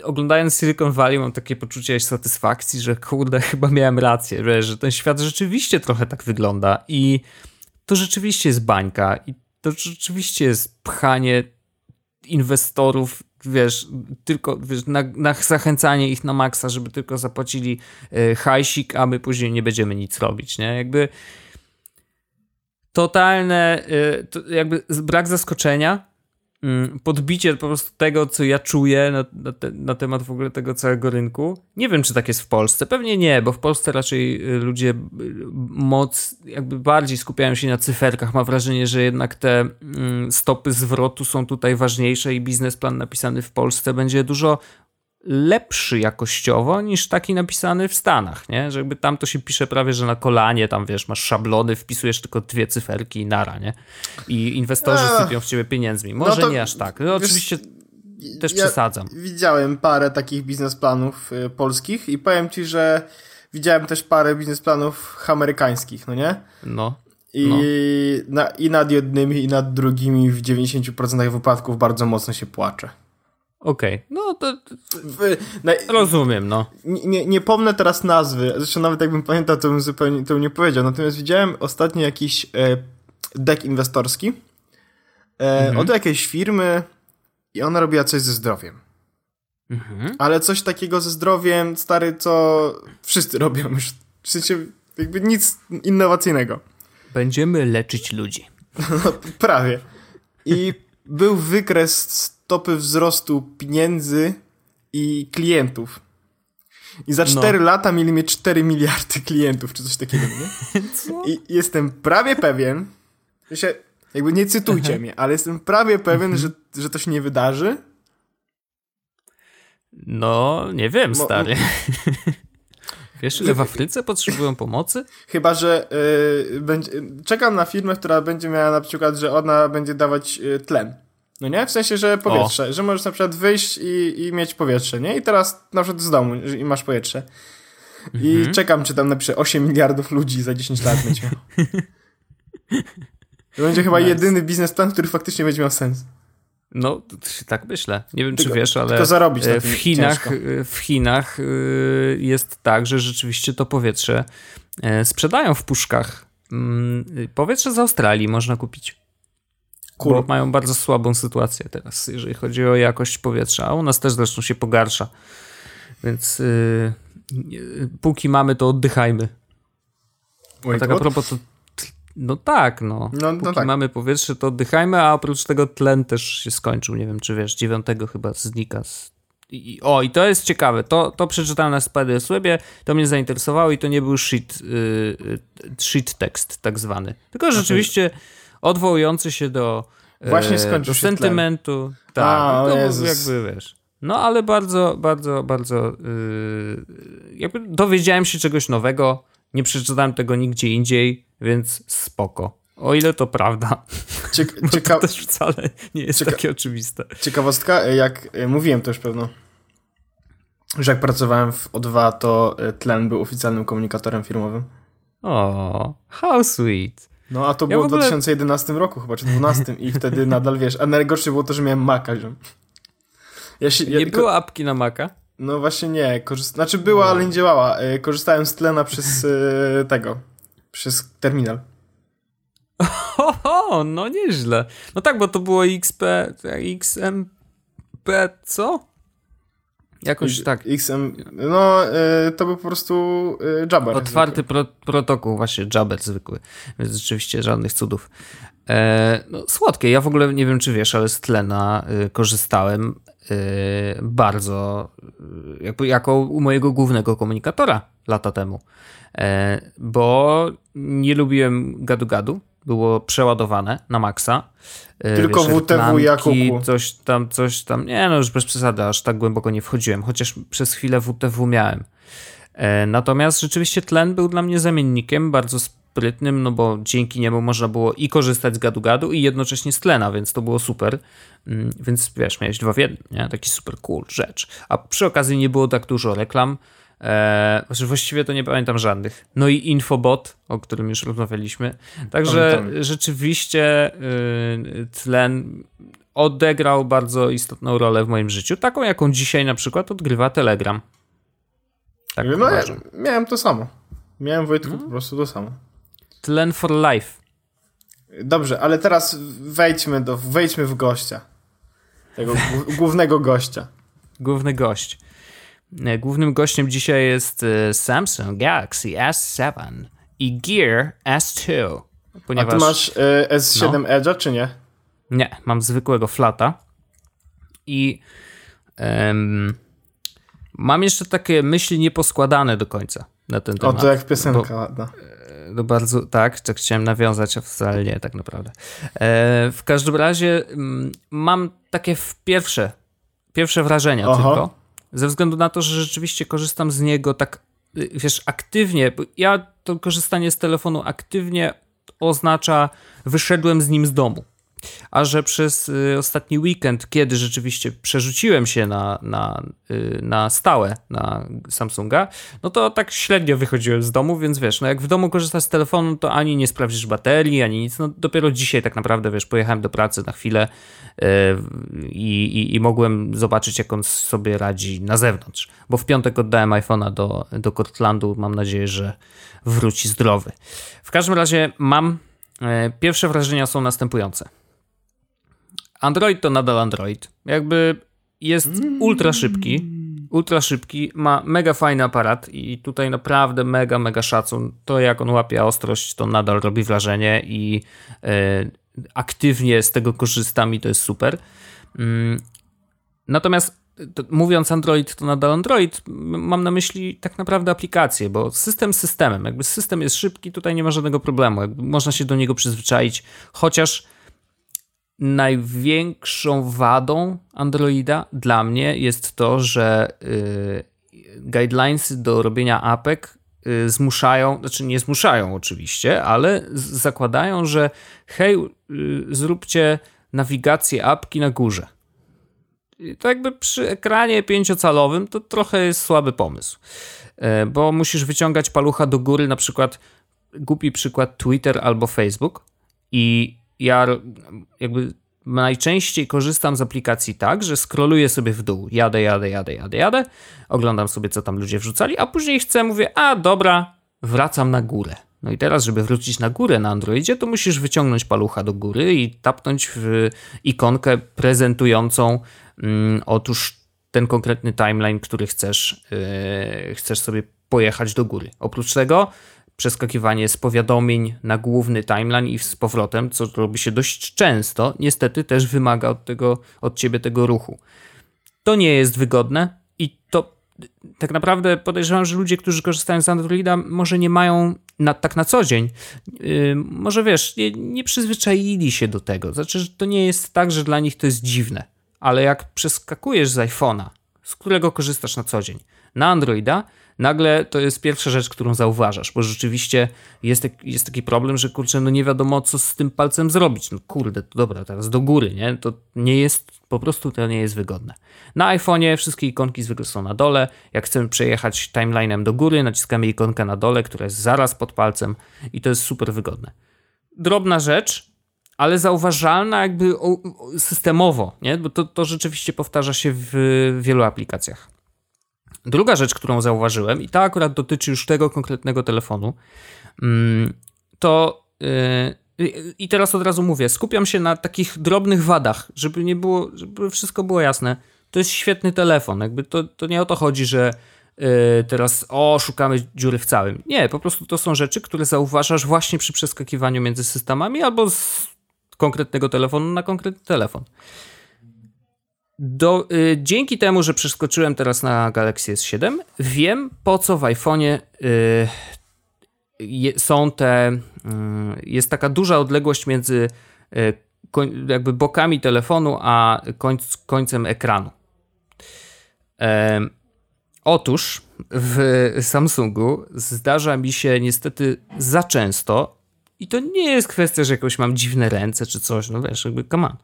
oglądając Silicon Valley, mam takie poczucie satysfakcji, że kurde, chyba miałem rację, wiesz, że ten świat rzeczywiście trochę tak wygląda i to rzeczywiście jest bańka i to rzeczywiście jest pchanie inwestorów, wiesz, tylko wiesz, na, na zachęcanie ich na maksa, żeby tylko zapłacili y, hajsik, a my później nie będziemy nic robić, nie? Jakby totalne, y, to jakby brak zaskoczenia, podbicie po prostu tego, co ja czuję na, na, te, na temat w ogóle tego całego rynku. Nie wiem, czy tak jest w Polsce. Pewnie nie, bo w Polsce raczej ludzie moc jakby bardziej skupiają się na cyferkach. Mam wrażenie, że jednak te mm, stopy zwrotu są tutaj ważniejsze i biznesplan napisany w Polsce będzie dużo lepszy jakościowo niż taki napisany w Stanach, nie? Że jakby tam to się pisze prawie, że na kolanie, tam wiesz, masz szablony, wpisujesz tylko dwie cyferki i nara, nie? I inwestorzy eee. sypią w ciebie pieniędzmi. Może no to, nie aż tak. No wiesz, oczywiście też ja przesadzam. Widziałem parę takich biznesplanów y, polskich i powiem ci, że widziałem też parę biznesplanów amerykańskich, no nie? No. I, no. Na, i nad jednymi, i nad drugimi w dziewięćdziesiąt procent wypadków bardzo mocno się płacze. Okej, okay. no to, to, to rozumiem, no. Nie, nie pomnę teraz nazwy, zresztą nawet jakbym pamiętał, to bym zupełnie to nie powiedział, natomiast widziałem ostatnio jakiś e, deck inwestorski e, mhm. od jakiejś firmy i ona robiła coś ze zdrowiem. Mhm. Ale coś takiego ze zdrowiem, stary, co wszyscy robią już. W sensie Jakby nic innowacyjnego. Będziemy leczyć ludzi. No, prawie. I był wykres stopy wzrostu pieniędzy i klientów. I za cztery no. lata mieli mieć cztery miliardy klientów, czy coś takiego, nie? Co? I jestem prawie pewien, że się, jakby nie cytujcie Aha. mnie, ale jestem prawie pewien, że, że to się nie wydarzy. No, nie wiem, Bo, stary. Wiesz, ile w Afryce potrzebują pomocy? Chyba, że y, będzie, czekam na firmę, która będzie miała na przykład, że ona będzie dawać y, tlen. No nie? W sensie, że powietrze. O. Że możesz na przykład wyjść i, i mieć powietrze, nie? I teraz na przykład z domu i masz powietrze. I mhm. czekam, czy tam napisze osiem miliardów ludzi za dziesięć lat będzie miał. To będzie chyba nice. jedyny biznesplan, który faktycznie będzie miał sens. No, tak myślę. Nie wiem, tylko, czy wiesz, ale tylko zarobić na tym w Chinach, ciężko. W Chinach jest tak, że rzeczywiście to powietrze sprzedają w puszkach. Powietrze z Australii można kupić. Cool. Bo mają bardzo słabą sytuację teraz, jeżeli chodzi o jakość powietrza. A u nas też zresztą się pogarsza. Więc yy, póki mamy, to oddychajmy. A tak a propos... To, no tak, no. no, no póki tak. mamy powietrze, to oddychajmy, a oprócz tego tlen też się skończył. Nie wiem, czy wiesz, dziewiątego chyba znika. Z... I, o, i to jest ciekawe. To, to przeczytałem na Spider's Webie, to mnie zainteresowało i to nie był shit, yy, shit tekst tak zwany. Tylko rzeczywiście... odwołujący się do, Właśnie e, do się sentymentu. Tak, A, no, jakby wiesz. No ale bardzo, bardzo, bardzo yy, jakby dowiedziałem się czegoś nowego, nie przeczytałem tego nigdzie indziej, więc spoko. O ile to prawda. Cieka- cieka- to też wcale nie jest cieka- takie oczywiste. Ciekawostka, jak mówiłem też pewno, że jak pracowałem w O dwa, to tlen był oficjalnym komunikatorem firmowym. O, how sweet. No a to ja było w ogóle... dwa tysiące jedenastym roku chyba, czy dwunastym i wtedy nadal wiesz, a najgorsze było to, że miałem Maca, że... Ja się, ja nie tylko... było apki na Maca? No właśnie nie, korzyst... znaczy była, no. ale nie działała. Korzystałem z tlena przez y, tego, przez terminal. Oho, no nieźle. No tak, bo to było X P, X M P, co? Jakoś tak. X M, no, y, to był po prostu y, Jabber. Otwarty pro, protokół, właśnie Jabber zwykły. Więc rzeczywiście żadnych cudów. E, no, słodkie. Ja w ogóle nie wiem, czy wiesz, ale z tlena y, korzystałem y, bardzo y, jako, jako u mojego głównego komunikatora lata temu. E, bo nie lubiłem gadu-gadu. Było przeładowane na maksa. Tylko wiesz, W T W Jakubu. Coś tam, coś tam. Nie no, już bez przesady, aż tak głęboko nie wchodziłem. Chociaż przez chwilę W T W miałem. E, natomiast rzeczywiście tlen był dla mnie zamiennikiem bardzo sprytnym, no bo dzięki niemu można było i korzystać z gadu-gadu i jednocześnie z tlena, więc to było super. Mm, więc wiesz, miałeś dwa w jednym, nie? Taki super cool rzecz. A przy okazji nie było tak dużo reklam. Eee, właściwie to nie pamiętam żadnych. No i Infobot, o którym już rozmawialiśmy. Także pamiętam. Rzeczywiście yy, tlen odegrał bardzo istotną rolę w moim życiu. Taką, jaką dzisiaj na przykład odgrywa Telegram. Tak no, ja miałem to samo. Miałem, Wojtku, no. po prostu to samo. Tlen for life. Dobrze, ale teraz wejdźmy, do, wejdźmy w gościa. Tego głównego gościa. Główny gość. Głównym gościem dzisiaj jest Samsung Galaxy S siedem i Gear S dwa. Ponieważ, a ty masz y, S siedem no, Edge'a, czy nie? Nie, mam zwykłego flata. I um, mam jeszcze takie myśli nieposkładane do końca na ten temat. O, to jak piosenka bo, ładna. No bardzo, tak, tak chciałem nawiązać, a wcale nie, tak naprawdę. E, w każdym razie m, mam takie pierwsze, pierwsze wrażenia Oho. tylko. Ze względu na to, że rzeczywiście korzystam z niego tak, wiesz, aktywnie. Bo ja to korzystanie z telefonu aktywnie oznacza, wyszedłem z nim z domu. A że przez y, ostatni weekend, kiedy rzeczywiście przerzuciłem się na, na, y, na stałe na Samsunga, no to tak średnio wychodziłem z domu, więc wiesz, no jak w domu korzystasz z telefonu, to ani nie sprawdzisz baterii, ani nic. No dopiero dzisiaj tak naprawdę, wiesz, pojechałem do pracy na chwilę i y, y, y, y mogłem zobaczyć, jak on sobie radzi na zewnątrz, bo w piątek oddałem iPhone'a do, do Cortlandu, mam nadzieję, że wróci zdrowy. W każdym razie mam, y, pierwsze wrażenia są następujące. Android to nadal Android. Jakby jest ultra szybki. ultra szybki, ma mega fajny aparat i tutaj naprawdę mega, mega szacun. To jak on łapie ostrość, to nadal robi wrażenie i yy, aktywnie z tego korzystam i to jest super. Yy. Natomiast to, mówiąc Android, to nadal Android, mam na myśli tak naprawdę aplikację, bo system systemem, jakby system jest szybki, tutaj nie ma żadnego problemu, jakby można się do niego przyzwyczaić, chociaż największą wadą Androida dla mnie jest to, że yy, guidelinesy do robienia apek yy, zmuszają, znaczy nie zmuszają oczywiście, ale z- zakładają, że hej, yy, zróbcie nawigację apki na górze. I to jakby przy ekranie pięciocalowym to trochę jest słaby pomysł, yy, bo musisz wyciągać palucha do góry, na przykład głupi przykład Twitter albo Facebook i ja jakby najczęściej korzystam z aplikacji tak, że scrolluję sobie w dół, jadę, jadę, jadę, jadę, jadę, oglądam sobie, co tam ludzie wrzucali, a później chcę, mówię, a dobra, wracam na górę. No i teraz, żeby wrócić na górę na Androidzie, to musisz wyciągnąć palucha do góry i tapnąć w ikonkę prezentującą mm, otóż ten konkretny timeline, który chcesz, yy, chcesz sobie pojechać do góry. Oprócz tego przeskakiwanie z powiadomień na główny timeline i z powrotem, co robi się dość często, niestety też wymaga od tego, od ciebie tego ruchu. To nie jest wygodne i to tak naprawdę podejrzewam, że ludzie, którzy korzystają z Androida, może nie mają na, tak na co dzień, yy, może wiesz, nie, nie przyzwyczaili się do tego. Znaczy, że to nie jest tak, że dla nich to jest dziwne, ale jak przeskakujesz z iPhone'a, z którego korzystasz na co dzień, na Androida, nagle to jest pierwsza rzecz, którą zauważasz, bo rzeczywiście jest, jest taki problem, że kurczę, no nie wiadomo, co z tym palcem zrobić. No kurde, to dobra, teraz do góry, nie? To nie jest, po prostu to nie jest wygodne. Na iPhonie wszystkie ikonki zwykle są na dole. Jak chcemy przejechać timeline'em do góry, naciskamy ikonkę na dole, która jest zaraz pod palcem i to jest super wygodne. Drobna rzecz, ale zauważalna jakby systemowo, nie? Bo to, to rzeczywiście powtarza się w wielu aplikacjach. Druga rzecz, którą zauważyłem, i ta akurat dotyczy już tego konkretnego telefonu, to yy, i teraz od razu mówię, skupiam się na takich drobnych wadach, żeby nie było, żeby wszystko było jasne. To jest świetny telefon, jakby to, to nie o to chodzi, że yy, teraz o, szukamy dziury w całym. Nie, po prostu to są rzeczy, które zauważasz właśnie przy przeskakiwaniu między systemami albo z konkretnego telefonu na konkretny telefon. Do, y, dzięki temu, że przeskoczyłem teraz na Galaxy S siedem, wiem, po co w iPhonie y, je, są te y, jest taka duża odległość między y, koń, jakby bokami telefonu a koń, końcem ekranu. Y, otóż w Samsungu zdarza mi się niestety za często i to nie jest kwestia, że jakoś mam dziwne ręce czy coś, no wiesz, jakby come on.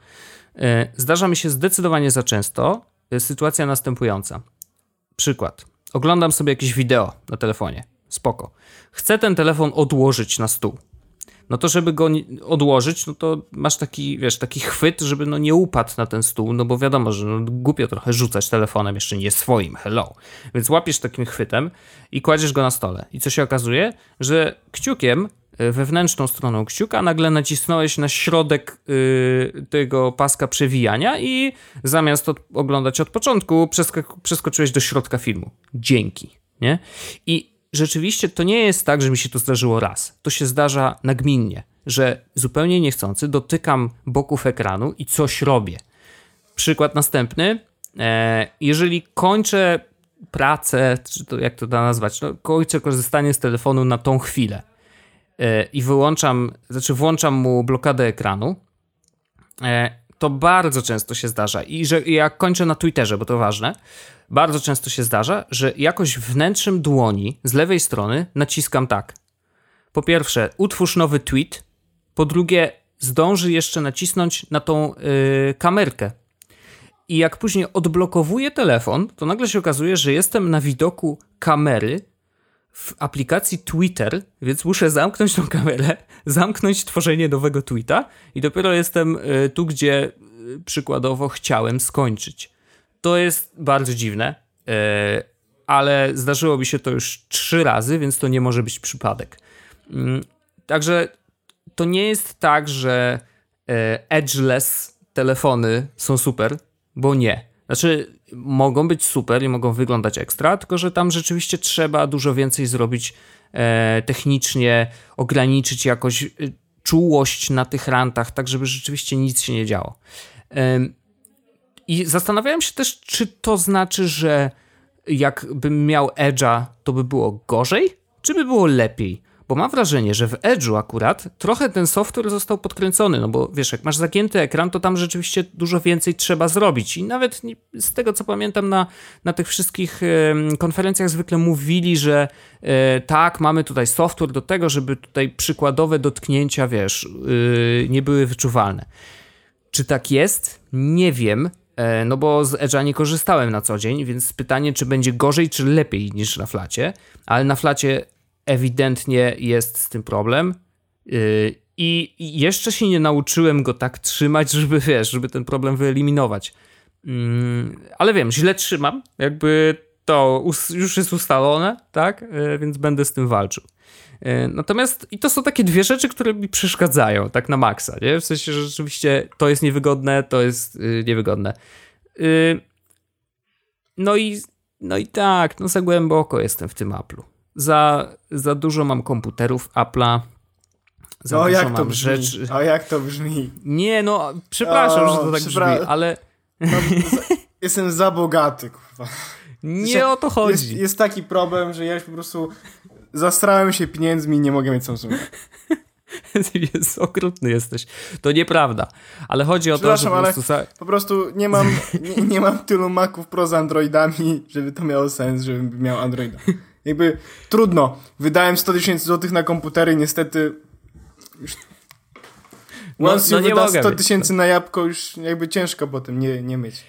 Zdarza mi się zdecydowanie za często sytuacja następująca. Przykład. Oglądam sobie jakieś wideo na telefonie. Spoko. Chcę ten telefon odłożyć na stół. No to żeby go odłożyć, no to masz taki, wiesz, taki chwyt, żeby no nie upadł na ten stół, no bo wiadomo, że no głupio trochę rzucać telefonem, jeszcze nie swoim, hello. Więc łapiesz takim chwytem i kładziesz go na stole. I co się okazuje? Że kciukiem, wewnętrzną stroną kciuka nagle nacisnąłeś na środek yy, tego paska przewijania i zamiast od, oglądać od początku przesk- przeskoczyłeś do środka filmu. Dzięki, nie? I rzeczywiście to nie jest tak, że mi się to zdarzyło raz. To się zdarza nagminnie, że zupełnie niechcący dotykam boków ekranu i coś robię. Przykład następny. E, jeżeli kończę pracę, czy to, jak to da nazwać, no, kończę korzystanie z telefonu na tą chwilę, i wyłączam, znaczy włączam mu blokadę ekranu, to bardzo często się zdarza i że jak kończę na Twitterze, bo to ważne, bardzo często się zdarza, że jakoś wnętrzem dłoni z lewej strony naciskam tak. Po pierwsze, utwórz nowy tweet, po drugie, zdąży jeszcze nacisnąć na tą yy, kamerkę. I jak później odblokowuję telefon, to nagle się okazuje, że jestem na widoku kamery w aplikacji Twitter, więc muszę zamknąć tą kamerę, zamknąć tworzenie nowego tweeta i dopiero jestem tu, gdzie przykładowo chciałem skończyć. To jest bardzo dziwne, ale zdarzyło mi się to już trzy razy, więc to nie może być przypadek. Także to nie jest tak, że edgeless telefony są super, bo nie. Znaczy, mogą być super i mogą wyglądać ekstra, tylko że tam rzeczywiście trzeba dużo więcej zrobić e, technicznie, ograniczyć jakoś czułość na tych rantach, tak żeby rzeczywiście nic się nie działo. E, I zastanawiałem się też, czy to znaczy, że jakbym miał Edge'a, to by było gorzej, czy by było lepiej? Bo mam wrażenie, że w Edge'u akurat trochę ten software został podkręcony, no bo wiesz, jak masz zagięty ekran, to tam rzeczywiście dużo więcej trzeba zrobić i nawet nie, z tego co pamiętam na, na tych wszystkich e, konferencjach zwykle mówili, że e, tak, mamy tutaj software do tego, żeby tutaj przykładowe dotknięcia, wiesz, e, nie były wyczuwalne. Czy tak jest? Nie wiem, e, no bo z Edge'a nie korzystałem na co dzień, więc pytanie, czy będzie gorzej, czy lepiej niż na flacie, ale na flacie ewidentnie jest z tym problem yy, i jeszcze się nie nauczyłem go tak trzymać, żeby wiesz, żeby ten problem wyeliminować. Yy, ale wiem, źle trzymam, jakby to us- już jest ustalone, tak? Yy, więc będę z tym walczył. Yy, natomiast i to są takie dwie rzeczy, które mi przeszkadzają, tak na maksa, nie? W sensie, że rzeczywiście to jest niewygodne, to jest yy, niewygodne. Yy, no i no i tak, no za głęboko jestem w tym Apple'u. Za, za dużo mam komputerów Apple'a, za o, dużo jak to mam brzmi. rzeczy. O jak to brzmi? Nie no, przepraszam, o, że to tak przepra... brzmi, ale... No, za... Jestem za bogaty, kurwa. Nie Zresztą, o to chodzi. Jest, jest taki problem, że ja już po prostu zastrałem się pieniędzmi i nie mogę mieć Samsunga. Jest okrutny jesteś. To nieprawda. Ale chodzi o to, że po prostu... Ale po prostu nie mam, nie, nie mam tylu Maców Pro z Androidami, żeby to miało sens, żebym miał Androida. Jakby trudno. Wydałem sto tysięcy złotych na komputery, niestety już... Once no, no you wyda sto tysięcy na jabłko, już jakby ciężko potem nie, nie mieć.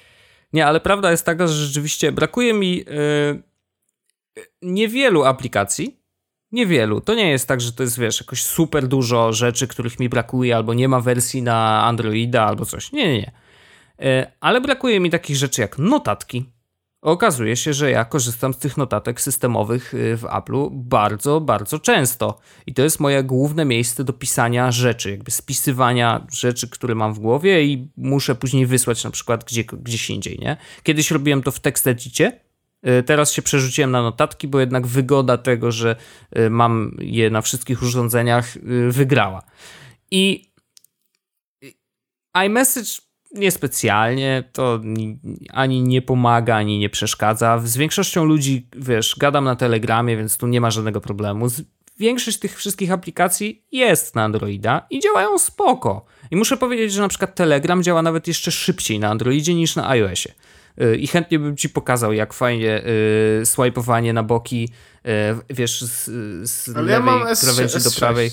Nie, ale prawda jest taka, że rzeczywiście brakuje mi yy, niewielu aplikacji. Niewielu. To nie jest tak, że to jest, wiesz, jakoś super dużo rzeczy, których mi brakuje, albo nie ma wersji na Androida, albo coś. Nie, nie, nie. Yy, ale brakuje mi takich rzeczy jak notatki. Okazuje się, że ja korzystam z tych notatek systemowych w Apple'u bardzo, bardzo często. I to jest moje główne miejsce do pisania rzeczy, jakby spisywania rzeczy, które mam w głowie i muszę później wysłać na przykład gdzie, gdzieś indziej, nie? Kiedyś robiłem to w TextEdicie, teraz się przerzuciłem na notatki, bo jednak wygoda tego, że mam je na wszystkich urządzeniach, wygrała. I iMessage... Niespecjalnie, to ani nie pomaga, ani nie przeszkadza. Z większością ludzi, wiesz, gadam na Telegramie, więc tu nie ma żadnego problemu. Większość tych wszystkich aplikacji jest na Androida i działają spoko. I muszę powiedzieć, że na przykład Telegram działa nawet jeszcze szybciej na Androidzie niż na iOSie. I chętnie bym ci pokazał, jak fajnie y, swajpowanie na boki, y, wiesz, z, z lewej krawędzi do prawej.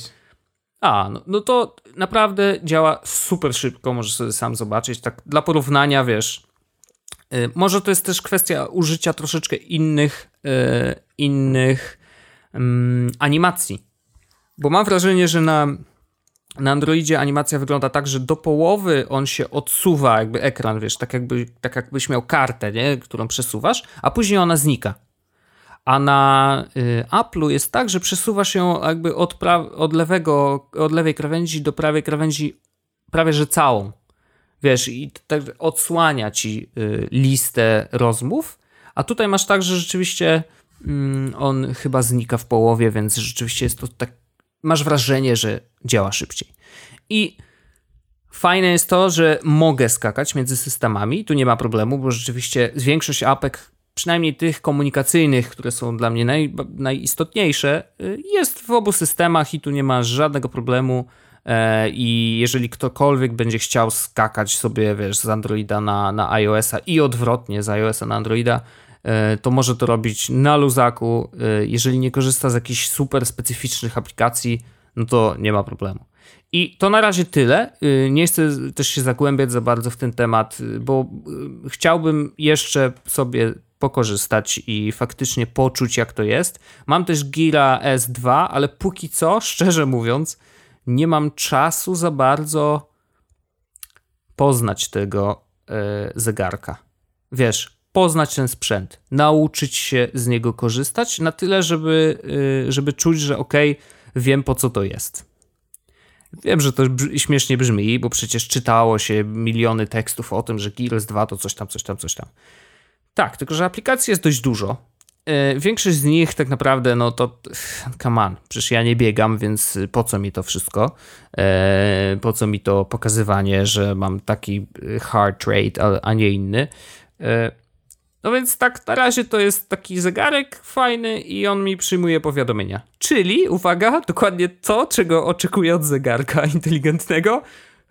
A, no, no to naprawdę działa super szybko, możesz sobie sam zobaczyć. Tak dla porównania, wiesz, yy, może to jest też kwestia użycia troszeczkę innych, yy, innych yy, animacji. Bo mam wrażenie, że na, na Androidzie animacja wygląda tak, że do połowy on się odsuwa, jakby ekran, wiesz, tak, jakby, tak jakbyś miał kartę, nie? Którą przesuwasz, a później ona znika. A na y, Apple'u jest tak, że przesuwasz ją jakby od, pra- od, lewego, od lewej krawędzi do prawej krawędzi prawie że całą. Wiesz, i tak odsłania ci y, listę rozmów, a tutaj masz tak, że rzeczywiście y, on chyba znika w połowie, więc rzeczywiście jest to tak, masz wrażenie, że działa szybciej. I fajne jest to, że mogę skakać między systemami, tu nie ma problemu, bo rzeczywiście większość apek, przynajmniej tych komunikacyjnych, które są dla mnie naj, najistotniejsze, jest w obu systemach i tu nie ma żadnego problemu. I jeżeli ktokolwiek będzie chciał skakać sobie, wiesz, z Androida na, na iOS-a i odwrotnie z iOS-a na Androida, to może to robić na luzaku. Jeżeli nie korzysta z jakichś super specyficznych aplikacji, no to nie ma problemu. I to na razie tyle. Nie chcę też się zagłębiać za bardzo w ten temat, bo chciałbym jeszcze sobie pokorzystać i faktycznie poczuć, jak to jest. Mam też Geara S dwa, ale póki co, szczerze mówiąc, nie mam czasu za bardzo poznać tego yy, zegarka. Wiesz, poznać ten sprzęt, nauczyć się z niego korzystać na tyle, żeby, yy, żeby czuć, że okej, wiem po co to jest. Wiem, że to śmiesznie brzmi, bo przecież czytało się miliony tekstów o tym, że Gear S dwa to coś tam, coś tam, coś tam. Tak, tylko że aplikacji jest dość dużo. Yy, większość z nich tak naprawdę, no to come on, przecież ja nie biegam, więc po co mi to wszystko? Yy, po co mi to pokazywanie, że mam taki heart rate, a, a nie inny? Yy, no więc tak, na razie to jest taki zegarek fajny i on mi przyjmuje powiadomienia. Czyli, uwaga, dokładnie to, czego oczekuję od zegarka inteligentnego,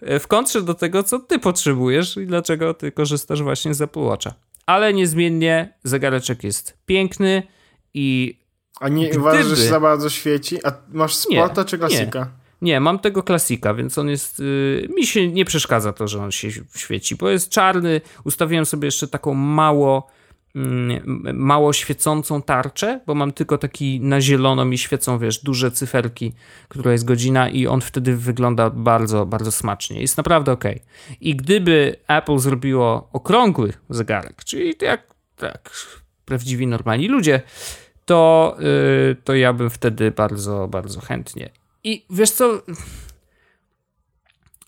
w kontrze do tego, co ty potrzebujesz i dlaczego ty korzystasz właśnie z Apple Watcha. Ale niezmiennie zegareczek jest piękny i... A nie gdyby... uważasz, że za bardzo świeci? A masz sporta nie, czy klasika? Nie. nie, mam tego klasika, więc on jest... Yy, mi się nie przeszkadza to, że on się świeci, bo jest czarny. Ustawiłem sobie jeszcze taką mało, yy, mało świecącą tarczę, bo mam tylko taki na zielono mi świecą, wiesz, duże cyferki, która jest godzina i on wtedy wygląda bardzo, bardzo smacznie. Jest naprawdę okej. Okay. I gdyby Apple zrobiło okrągły zegarek, czyli jak tak... prawdziwi, normalni ludzie, to, yy, to ja bym wtedy bardzo, bardzo chętnie. I wiesz co?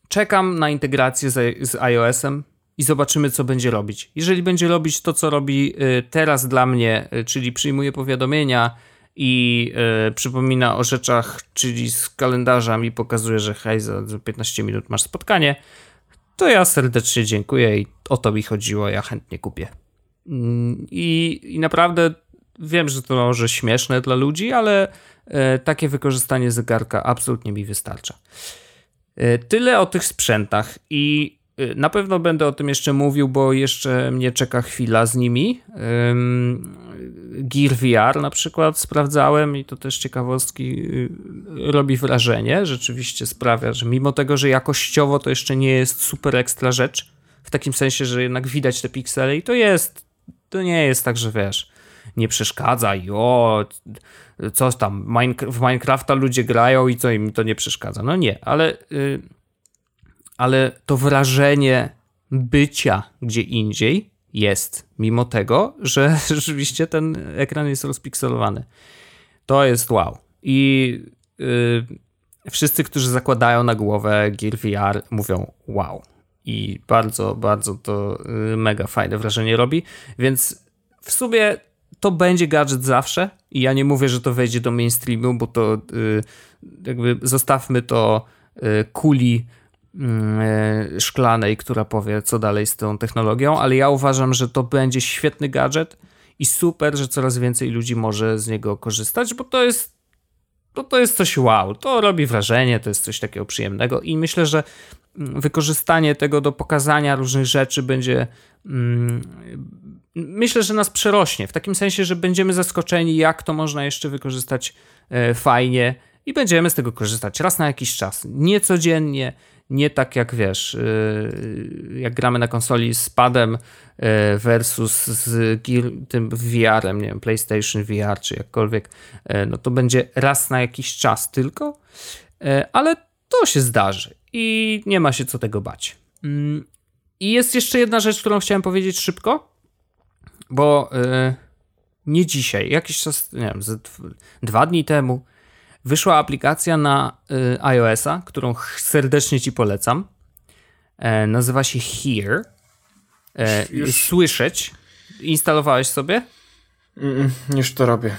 Czekam na integrację z, z iOS-em i zobaczymy, co będzie robić. Jeżeli będzie robić to, co robi yy, teraz dla mnie, yy, czyli przyjmuje powiadomienia i yy, przypomina o rzeczach, czyli z kalendarza mi pokazuje, że hej, za piętnaście minut masz spotkanie, to ja serdecznie dziękuję i o to mi chodziło, ja chętnie kupię. I, i naprawdę wiem, że to może śmieszne dla ludzi, ale e, takie wykorzystanie zegarka absolutnie mi wystarcza. E, tyle o tych sprzętach i e, na pewno będę o tym jeszcze mówił, bo jeszcze mnie czeka chwila z nimi. E, Gear V R na przykład sprawdzałem i to też ciekawostki e, robi wrażenie. Rzeczywiście sprawia, że mimo tego, że jakościowo to jeszcze nie jest super ekstra rzecz, w takim sensie, że jednak widać te piksele i to jest, to nie jest tak, że wiesz, nie przeszkadza i o, coś tam, Minecraft, w Minecrafta ludzie grają i co im to nie przeszkadza. No nie, ale, yy, ale to wrażenie bycia gdzie indziej jest, mimo tego, że rzeczywiście ten ekran jest rozpikselowany. To jest wow. I yy, wszyscy, którzy zakładają na głowę Gear V R, mówią wow. I bardzo, bardzo to mega fajne wrażenie robi, więc w sumie to będzie gadżet zawsze i ja nie mówię, że to wejdzie do mainstreamu, bo to jakby zostawmy to kuli szklanej, która powie co dalej z tą technologią, ale ja uważam, że to będzie świetny gadżet i super, że coraz więcej ludzi może z niego korzystać, bo to jest to, to jest coś wow, to robi wrażenie, to jest coś takiego przyjemnego i myślę, że wykorzystanie tego do pokazania różnych rzeczy będzie, mm, myślę, że nas przerośnie, w takim sensie, że będziemy zaskoczeni, jak to można jeszcze wykorzystać e, fajnie i będziemy z tego korzystać raz na jakiś czas, nie codziennie, nie tak jak wiesz, e, jak gramy na konsoli z padem e, versus z gear, tym V R-em, nie wiem, PlayStation V R czy jakkolwiek, e, no to będzie raz na jakiś czas tylko, e, ale to się zdarzy. I nie ma się co tego bać. I jest jeszcze jedna rzecz, którą chciałem powiedzieć szybko, bo yy, nie dzisiaj, jakiś czas, nie wiem, z dwa dni temu wyszła aplikacja na yy, iOS-a, którą serdecznie ci polecam. E, nazywa się Hear. E, słyszeć. Instalowałeś sobie? Mm, już to robię.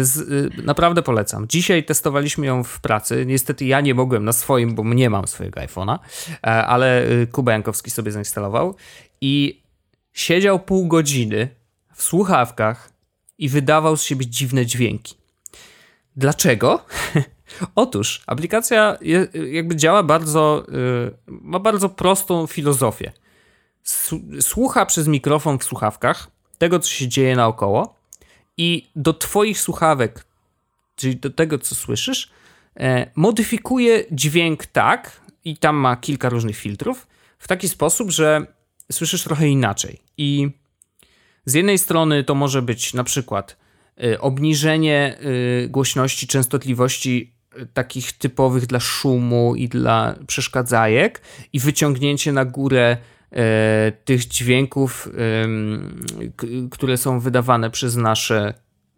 Z, y, naprawdę polecam. Dzisiaj testowaliśmy ją w pracy. Niestety ja nie mogłem na swoim, bo nie mam swojego iPhone'a, ale Kuba Jankowski sobie zainstalował i siedział pół godziny w słuchawkach i wydawał z siebie dziwne dźwięki. Dlaczego? Otóż aplikacja je, jakby działa bardzo, y, ma bardzo prostą filozofię. Słucha przez mikrofon w słuchawkach tego, co się dzieje naokoło. I do twoich słuchawek, czyli do tego, co słyszysz, e, modyfikuje dźwięk tak, i tam ma kilka różnych filtrów, w taki sposób, że słyszysz trochę inaczej. I z jednej strony to może być na przykład e, obniżenie e, głośności, częstotliwości e, takich typowych dla szumu i dla przeszkadzajek i wyciągnięcie na górę E, tych dźwięków, e, k- które są wydawane przez nasze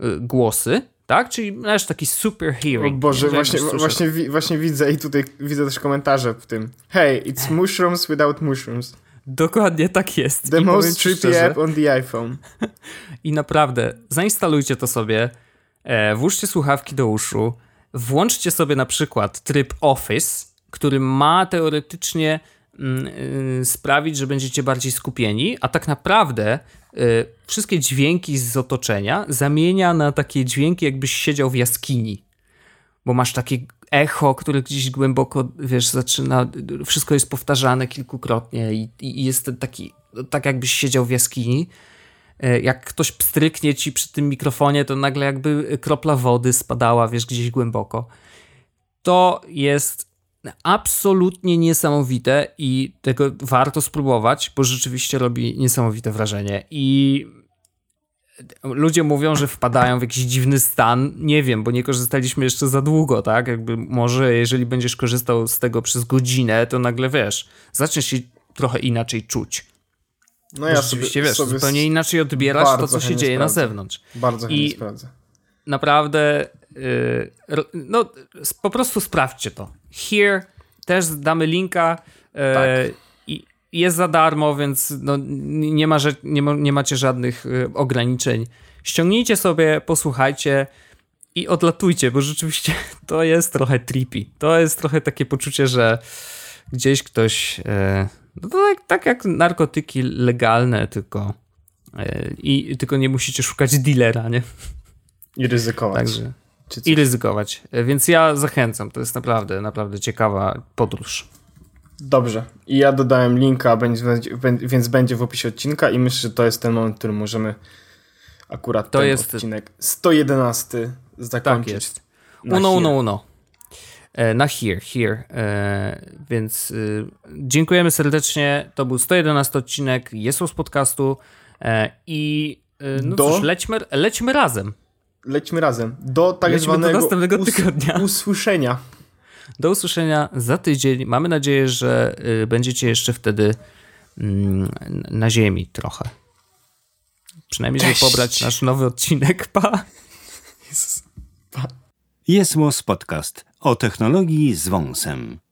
e, głosy, Tak? Czyli masz taki superhero. O Boże, właśnie, właśnie, właśnie widzę i tutaj widzę też komentarze w tym. Hey, it's mushrooms without mushrooms. Dokładnie tak jest. The I most trippy app on the iPhone. I naprawdę, zainstalujcie to sobie, e, włóżcie słuchawki do uszu, włączcie sobie na przykład tryb Office, który ma teoretycznie mm, sprawić, że będziecie bardziej skupieni, a tak naprawdę y, wszystkie dźwięki z otoczenia zamienia na takie dźwięki, jakbyś siedział w jaskini, bo masz takie echo, które gdzieś głęboko, wiesz, zaczyna, wszystko jest powtarzane kilkukrotnie i, i jest taki, tak jakbyś siedział w jaskini. Jak ktoś pstryknie ci przy tym mikrofonie, to nagle jakby kropla wody spadała, wiesz, gdzieś głęboko. To jest absolutnie niesamowite i tego warto spróbować, bo rzeczywiście robi niesamowite wrażenie. I ludzie mówią, że wpadają w jakiś dziwny stan. Nie wiem, bo nie korzystaliśmy jeszcze za długo, tak? Jakby może jeżeli będziesz korzystał z tego przez godzinę, to nagle, wiesz, zaczniesz się trochę inaczej czuć. No ja oczywiście, wiesz, sobie zupełnie inaczej odbierasz to, co się dzieje sprawdzę. na zewnątrz. Bardzo chętnie sprawdzę. Naprawdę, yy, no po prostu sprawdźcie to. Here też damy linka. Yy, tak. Jest za darmo, więc no, nie, ma, nie, ma, nie macie żadnych y, ograniczeń. Ściągnijcie sobie, posłuchajcie i odlatujcie, bo rzeczywiście to jest trochę trippy. To jest trochę takie poczucie, że gdzieś ktoś... Y, no to tak, tak jak narkotyki legalne, tylko y, i tylko nie musicie szukać dealera, nie? I ryzykować. Także, i ryzykować. Więc ja zachęcam. To jest naprawdę, naprawdę ciekawa podróż. Dobrze. I ja dodałem linka, więc będzie w opisie odcinka i myślę, że to jest ten moment, w którym możemy akurat to ten jest... odcinek sto jedenaście zakończyć. Tak jest. Uno, uno, uno. Na here, here. Więc dziękujemy serdecznie. To był sto jedenaście odcinek Jest z podcastu i no Do... cóż, lećmy, lećmy razem. Lećmy razem. Do tak lećmy zwanego do następnego us- tygodnia. usłyszenia. Do usłyszenia za tydzień. Mamy nadzieję, że y, będziecie jeszcze wtedy y, na ziemi trochę. Przynajmniej, Cześć. żeby pobrać nasz nowy odcinek. Pa! Jest Podcast o technologii z wąsem.